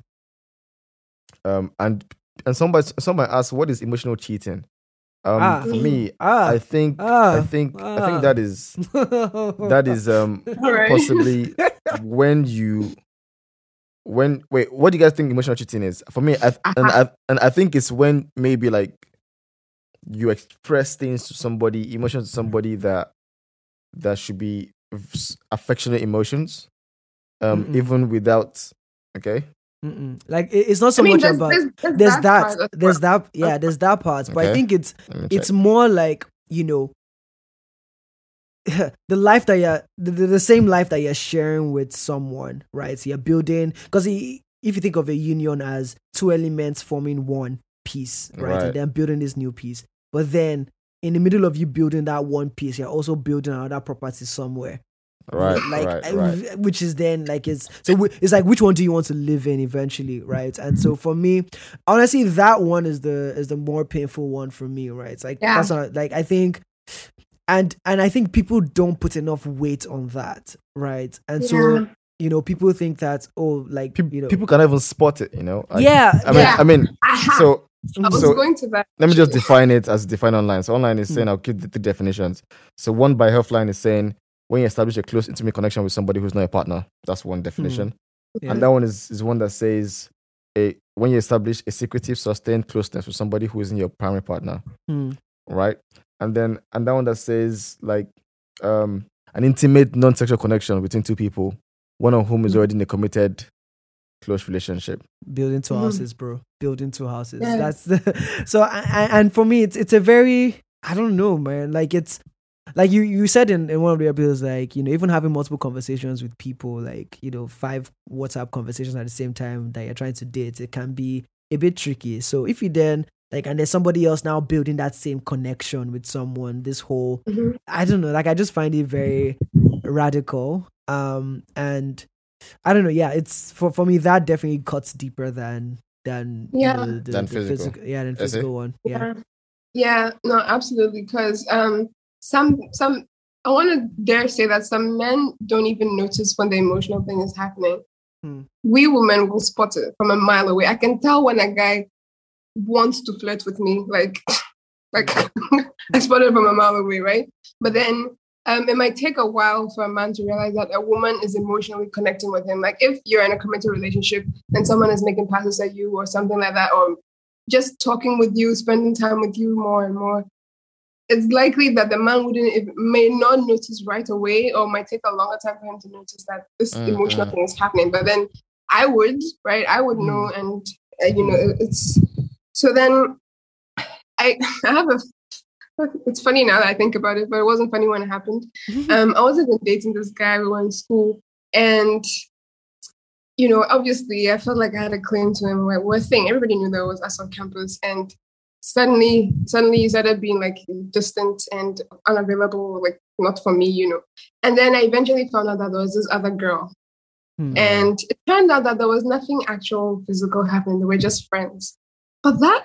Um, and and somebody somebody asked, what is emotional cheating? Um, ah, for me, ah, I think, ah, I think, ah. I think that is that is um right. possibly when you when wait, what do you guys think emotional cheating is? For me, I th- and I and I think it's when maybe like you express things to somebody, emotions to somebody that that should be affectionate emotions, um, Mm-mm. even without okay. Mm-mm. Like, it's not so I mean, much there's, about there's, there's, there's that, that there's that yeah there's that part, but okay. I think it's it's more like, you know, the life that you're the, the same life that you're sharing with someone, right? So you're building, because if you think of a union as two elements forming one piece, right? right and then building this new piece, but then in the middle of you building that one piece, you're also building another property somewhere. Right, like, right, right. Which is then like it's so it's like which one do you want to live in eventually, right? And so for me, honestly, that one is the is the more painful one for me, right? It's like yeah. that's not, like I think, and and I think people don't put enough weight on that, right? And yeah. so you know, people think that oh, like Pe- you know, people can't even spot it, you know? I, yeah, I mean, yeah. I mean, Aha. so. I was so going to that. Let me just define it as defined online. So online is saying mm. I'll keep the, the definitions. So one by Healthline is saying, when you establish a close, intimate connection with somebody who's not a partner, that's one definition. Mm-hmm. Yeah. And that one is, is one that says, a, when you establish a secretive, sustained closeness with somebody who isn't your primary partner, mm. right? and then another one that says like um, an intimate non-sexual connection between two people, one of whom is already in a committed close relationship. Building two mm-hmm. houses, bro. Building two houses. Yeah. That's the, so. I, I, and for me, it's it's a very I don't know, man. Like it's like you you said in, in one of the episodes, like, you know, even having multiple conversations with people, like, you know, five WhatsApp conversations at the same time that you're trying to date, it can be a bit tricky. So if you then like, and there's somebody else now building that same connection with someone, this whole, mm-hmm. I don't know, like, I just find it very radical. Um, and I don't know. Yeah. It's for, for me, that definitely cuts deeper than, than, yeah. you know, the, than the, physical. the physical, yeah, than physical one. Yeah. Yeah, no, absolutely. Cause, um, some, some, I want to dare say that some men don't even notice when the emotional thing is happening. Hmm. We women will spot it from a mile away. I can tell when a guy wants to flirt with me, like like I spotted from a mile away, right? But then um it might take a while for a man to realize that a woman is emotionally connecting with him. Like if you're in a committed relationship and someone is making passes at you or something like that, or just talking with you, spending time with you more and more, it's likely that the man wouldn't it may not notice right away, or might take a longer time for him to notice that this uh, emotional uh. thing is happening. But then I would, right? I would know, and uh, you know, it, it's So then I, I have a, it's funny now that I think about it, but it wasn't funny when it happened. Mm-hmm. Um, I was even dating this guy, we were in school, and, you know, obviously I felt like I had a claim to him. Like, we're a thing. Everybody knew there was us on campus, and suddenly, suddenly he started being like distant and unavailable, like not for me, you know. And then I eventually found out that there was this other girl. Mm-hmm. And it turned out that there was nothing actual physical happening. They were just friends. But that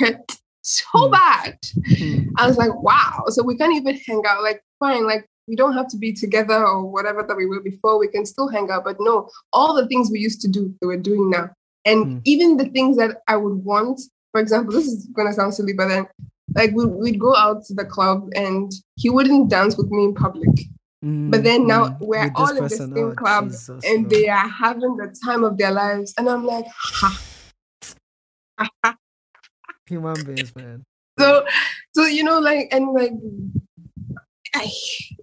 hurt so bad. Mm-hmm. I was like, wow. So we can't even hang out. Like, fine. Like, we don't have to be together or whatever that we were before. We can still hang out. But no, all the things we used to do, we're doing now. And mm. even the things that I would want, for example, this is going to sound silly, but then, like, we'd, we'd go out to the club and he wouldn't dance with me in public. Mm-hmm. But then now we're all in the same club, Jesus, and no. they are having the time of their lives. And I'm like, ha. Human beings, man. So, so you know, like, and like, I,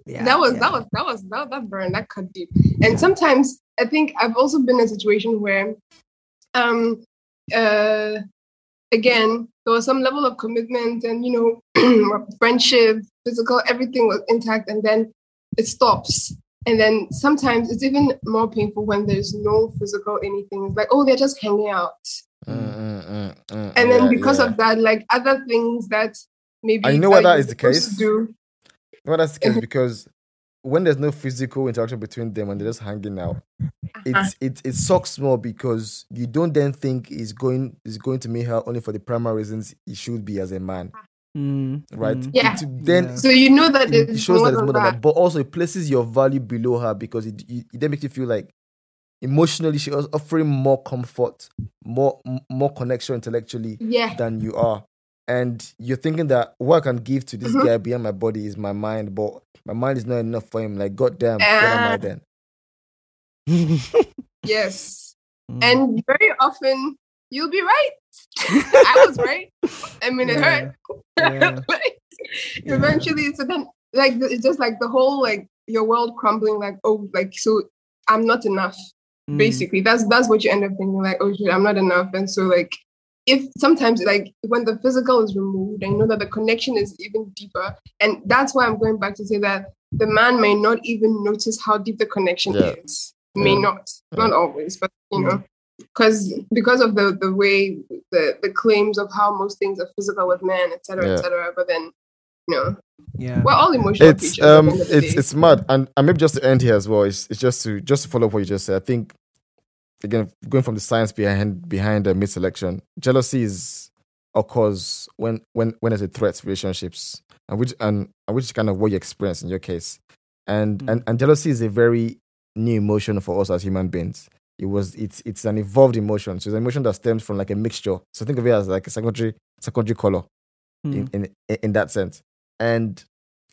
yeah, that was, yeah. that was that was that was that burn that cut deep. And yeah. sometimes I think I've also been in a situation where, um, uh, again, there was some level of commitment, and you know, friendship, physical, everything was intact, and then it stops. And then sometimes it's even more painful when there's no physical anything. It's like, oh, they're just hanging out. Uh, uh, uh, uh, and then yeah, because yeah. of that, like other things that maybe I know why that is the case. Do. Well, that's the case because when there's no physical interaction between them and they're just hanging out, uh-huh. it it it sucks more because you don't then think is going is going to meet her only for the primary reasons it should be as a man, mm. right? Mm. Yeah. It, then yeah. so you know that it, it shows that it's more than that, but also it places your value below her because it it, it then makes you feel like. Emotionally, she was offering more comfort, more m- more connection intellectually yeah. than you are. And you're thinking that what I can give to this mm-hmm. guy beyond my body is my mind, but my mind is not enough for him. Like, goddamn, uh, what am I then? Yes. Mm. And very often, you'll be right. I was right. I mean, yeah. it hurt. Yeah. like, yeah. Eventually, it's then, like, it's just like the whole, like, your world crumbling, like, oh, like, so I'm not enough. Basically, that's that's what you end up thinking, like, oh shit, I'm not enough. And so, like, if sometimes, like, when the physical is removed, I know that the connection is even deeper, and that's why I'm going back to say that the man may not even notice how deep the connection yeah. is. May yeah. not, yeah. not always, but you know, because because of the the way the the claims of how most things are physical with men, et cetera, yeah. et cetera. But then, you know, yeah, we're all emotional it's, creatures. Um, it's it's mad, and and maybe just to end here as well. It's it's just to just to follow up what you just said. I think. Again, going from the science behind behind the mate selection, jealousy is occurs when when when there's a threat to relationships, and which and, and which is kind of what you experience in your case, and mm. and and jealousy is a very new emotion for us as human beings. It was it's it's an evolved emotion, so it's an emotion that stems from like a mixture. So think of it as like a secondary secondary color, mm. in, in in that sense, and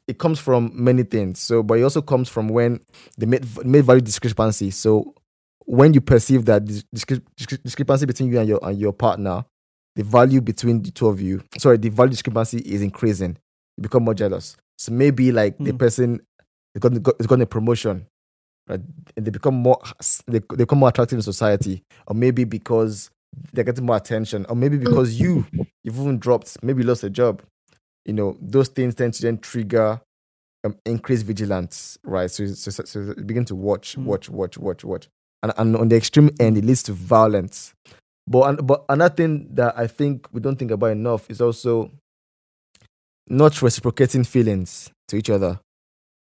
it comes from many things. So, but it also comes from when the mate mate value discrepancy. So. When you perceive that discre- discre- discrepancy between you and your and your partner, the value between the two of you, sorry, the value discrepancy is increasing. you become more jealous. So maybe like mm. the person is going to get a promotion, right? And they become more they, they become more attractive in society, or maybe because they're getting more attention, or maybe because you you've even dropped, maybe lost a job. You know, those things tend to then trigger um, increased vigilance, right? So so, so, so begin to watch, mm. watch, watch, watch, watch, and and on the extreme end, it leads to violence. But but another thing that I think we don't think about enough is also not reciprocating feelings to each other,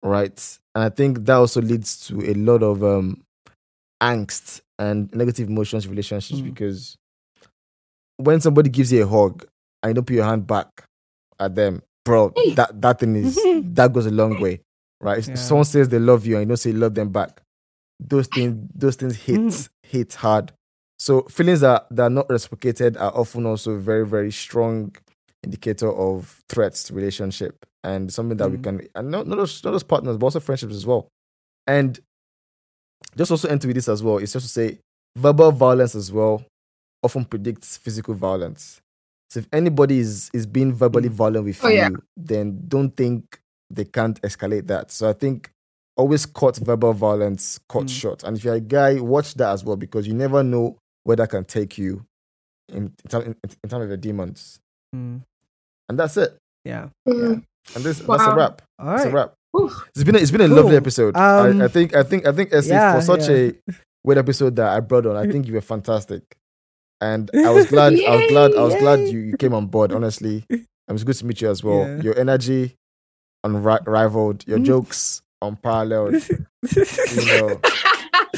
right? And I think that also leads to a lot of um, angst and negative emotions in relationships, mm. because when somebody gives you a hug and you don't put your hand back at them, bro, that, that thing is, that goes a long way, right? Yeah. If someone says they love you and you don't say love them back, those things, those things hit, mm. hit hard. So feelings that, that are not reciprocated are often also very, very strong indicator of threats to relationship, and something that mm. we can, and not, not, just, not just partners, but also friendships as well. And just also end with this as well, it's just to say verbal violence as well often predicts physical violence. So if anybody is, is being verbally violent with oh, you, yeah. then don't think they can't escalate that. So I think always cut verbal violence, cut mm. short. And if you're a guy, watch that as well, because you never know where that can take you in, in, term, in, in terms of your demons. Mm. And that's it. Yeah. yeah. And this wow. that's a wrap. All right. That's a wrap. It's been a, it's been a cool. lovely episode. Um, I, I think I think I think Essie, yeah, for such yeah. a weird episode that I brought on, I think you were fantastic, and I was glad yay, I was glad I was yay. glad you, you came on board. Honestly, it was good to meet you as well. Yeah. Your energy unrivaled, your mm. jokes unparalleled. You know,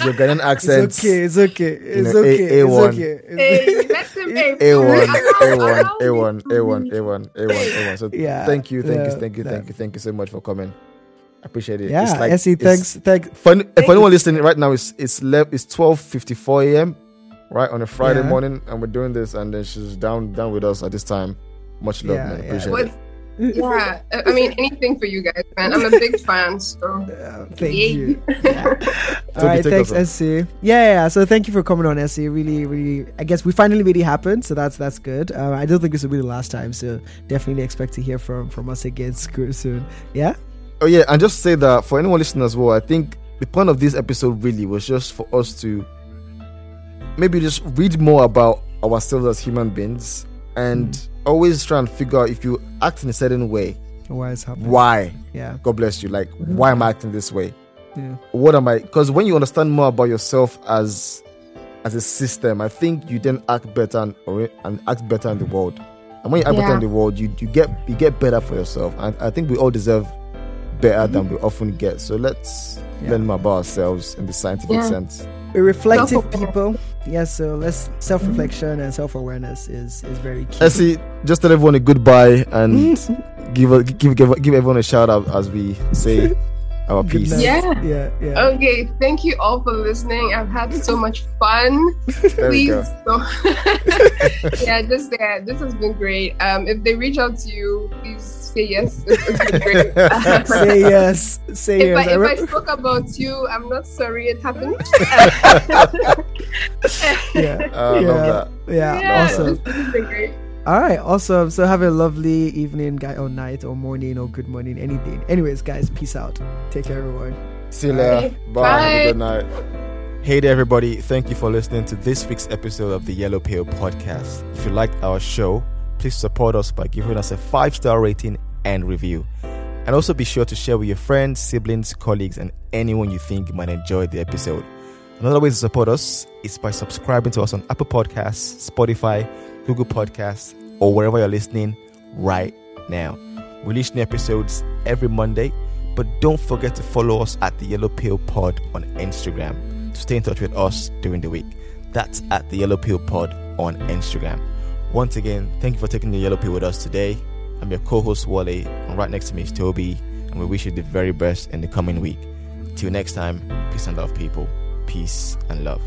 your Ghanaian accent. It's okay. It's okay. It's you know, okay. A one. It's okay. A one. A one. A one. A one. A one. A one. So yeah. thank you. Thank yeah, you. Thank you. Thank you. Thank you so much for coming. Appreciate it. Yeah, it's like, Essie, it's, thanks. Thank, for, thank for anyone you. listening right now, it's it's left. It's twelve fifty-four a.m. right on a Friday yeah. morning, and we're doing this, and then she's down down with us at this time. Much love, yeah, man. Yeah. Appreciate What's, it. Yeah, I mean anything for you guys, man. I'm a big fan, so yeah, thank yeah. you. Yeah. All right, thanks, Essie. Yeah, yeah. So thank you for coming on, Essie. Really, really. I guess we finally made it happen, so that's that's good. Um, I don't think this will be the last time, so definitely expect to hear from from us again soon. Yeah. Oh yeah, and just say that for anyone listening as well, I think the point of this episode really was just for us to maybe just read more about ourselves as human beings, and mm. always try and figure out if you act in a certain way, why it's happening. Why? Yeah. God bless you. Like, mm-hmm. why am I acting this way? Yeah. What am I? Because when you understand more about yourself as as a system, I think you then act better and, or, and act better in the world. And when you act yeah. better in the world, you you get you get better for yourself. And I think we all deserve better than we often get, so let's yeah. learn more about ourselves in the scientific yeah. sense. We're reflective people, yes. Yeah, so let's self-reflection and self-awareness is is very key. Essie, just tell everyone a goodbye and give, a, give give give everyone a shout out as we say our piece. Yeah. yeah, yeah. Okay, thank you all for listening. I've had so much fun. Please, so yeah, just yeah, this has been great. Um, if they reach out to you, please. Say yes. It's been great. Say yes. Say if yes. I, if I spoke about you, I'm not sorry it happened. yeah. Uh, yeah. Love that. yeah. Yeah. Awesome. This has been great. All right. Awesome. So have a lovely evening, guy, or night, or morning, or good morning, anything. Anyways, guys, peace out. Take care, everyone. See you later. Bye. Bye. Have a good night. Hey there, everybody. Thank you for listening to this week's episode of the Yellow Pill Podcast. If you liked our show, please support us by giving us a five-star rating and review. And also be sure to share with your friends, siblings, colleagues, and anyone you think might enjoy the episode. Another way to support us is by subscribing to us on Apple Podcasts, Spotify, Google Podcasts, or wherever you're listening right now. We release new episodes every Monday, but don't forget to follow us at the Yellow Pill Pod on Instagram to stay in touch with us during the week. That's at the Yellow Pill Pod on Instagram. Once again, thank you for taking the Yellow Pill with us today. I'm your co-host, Wale, and right next to me is Toby, and we wish you the very best in the coming week. Till next time, peace and love, people. Peace and love.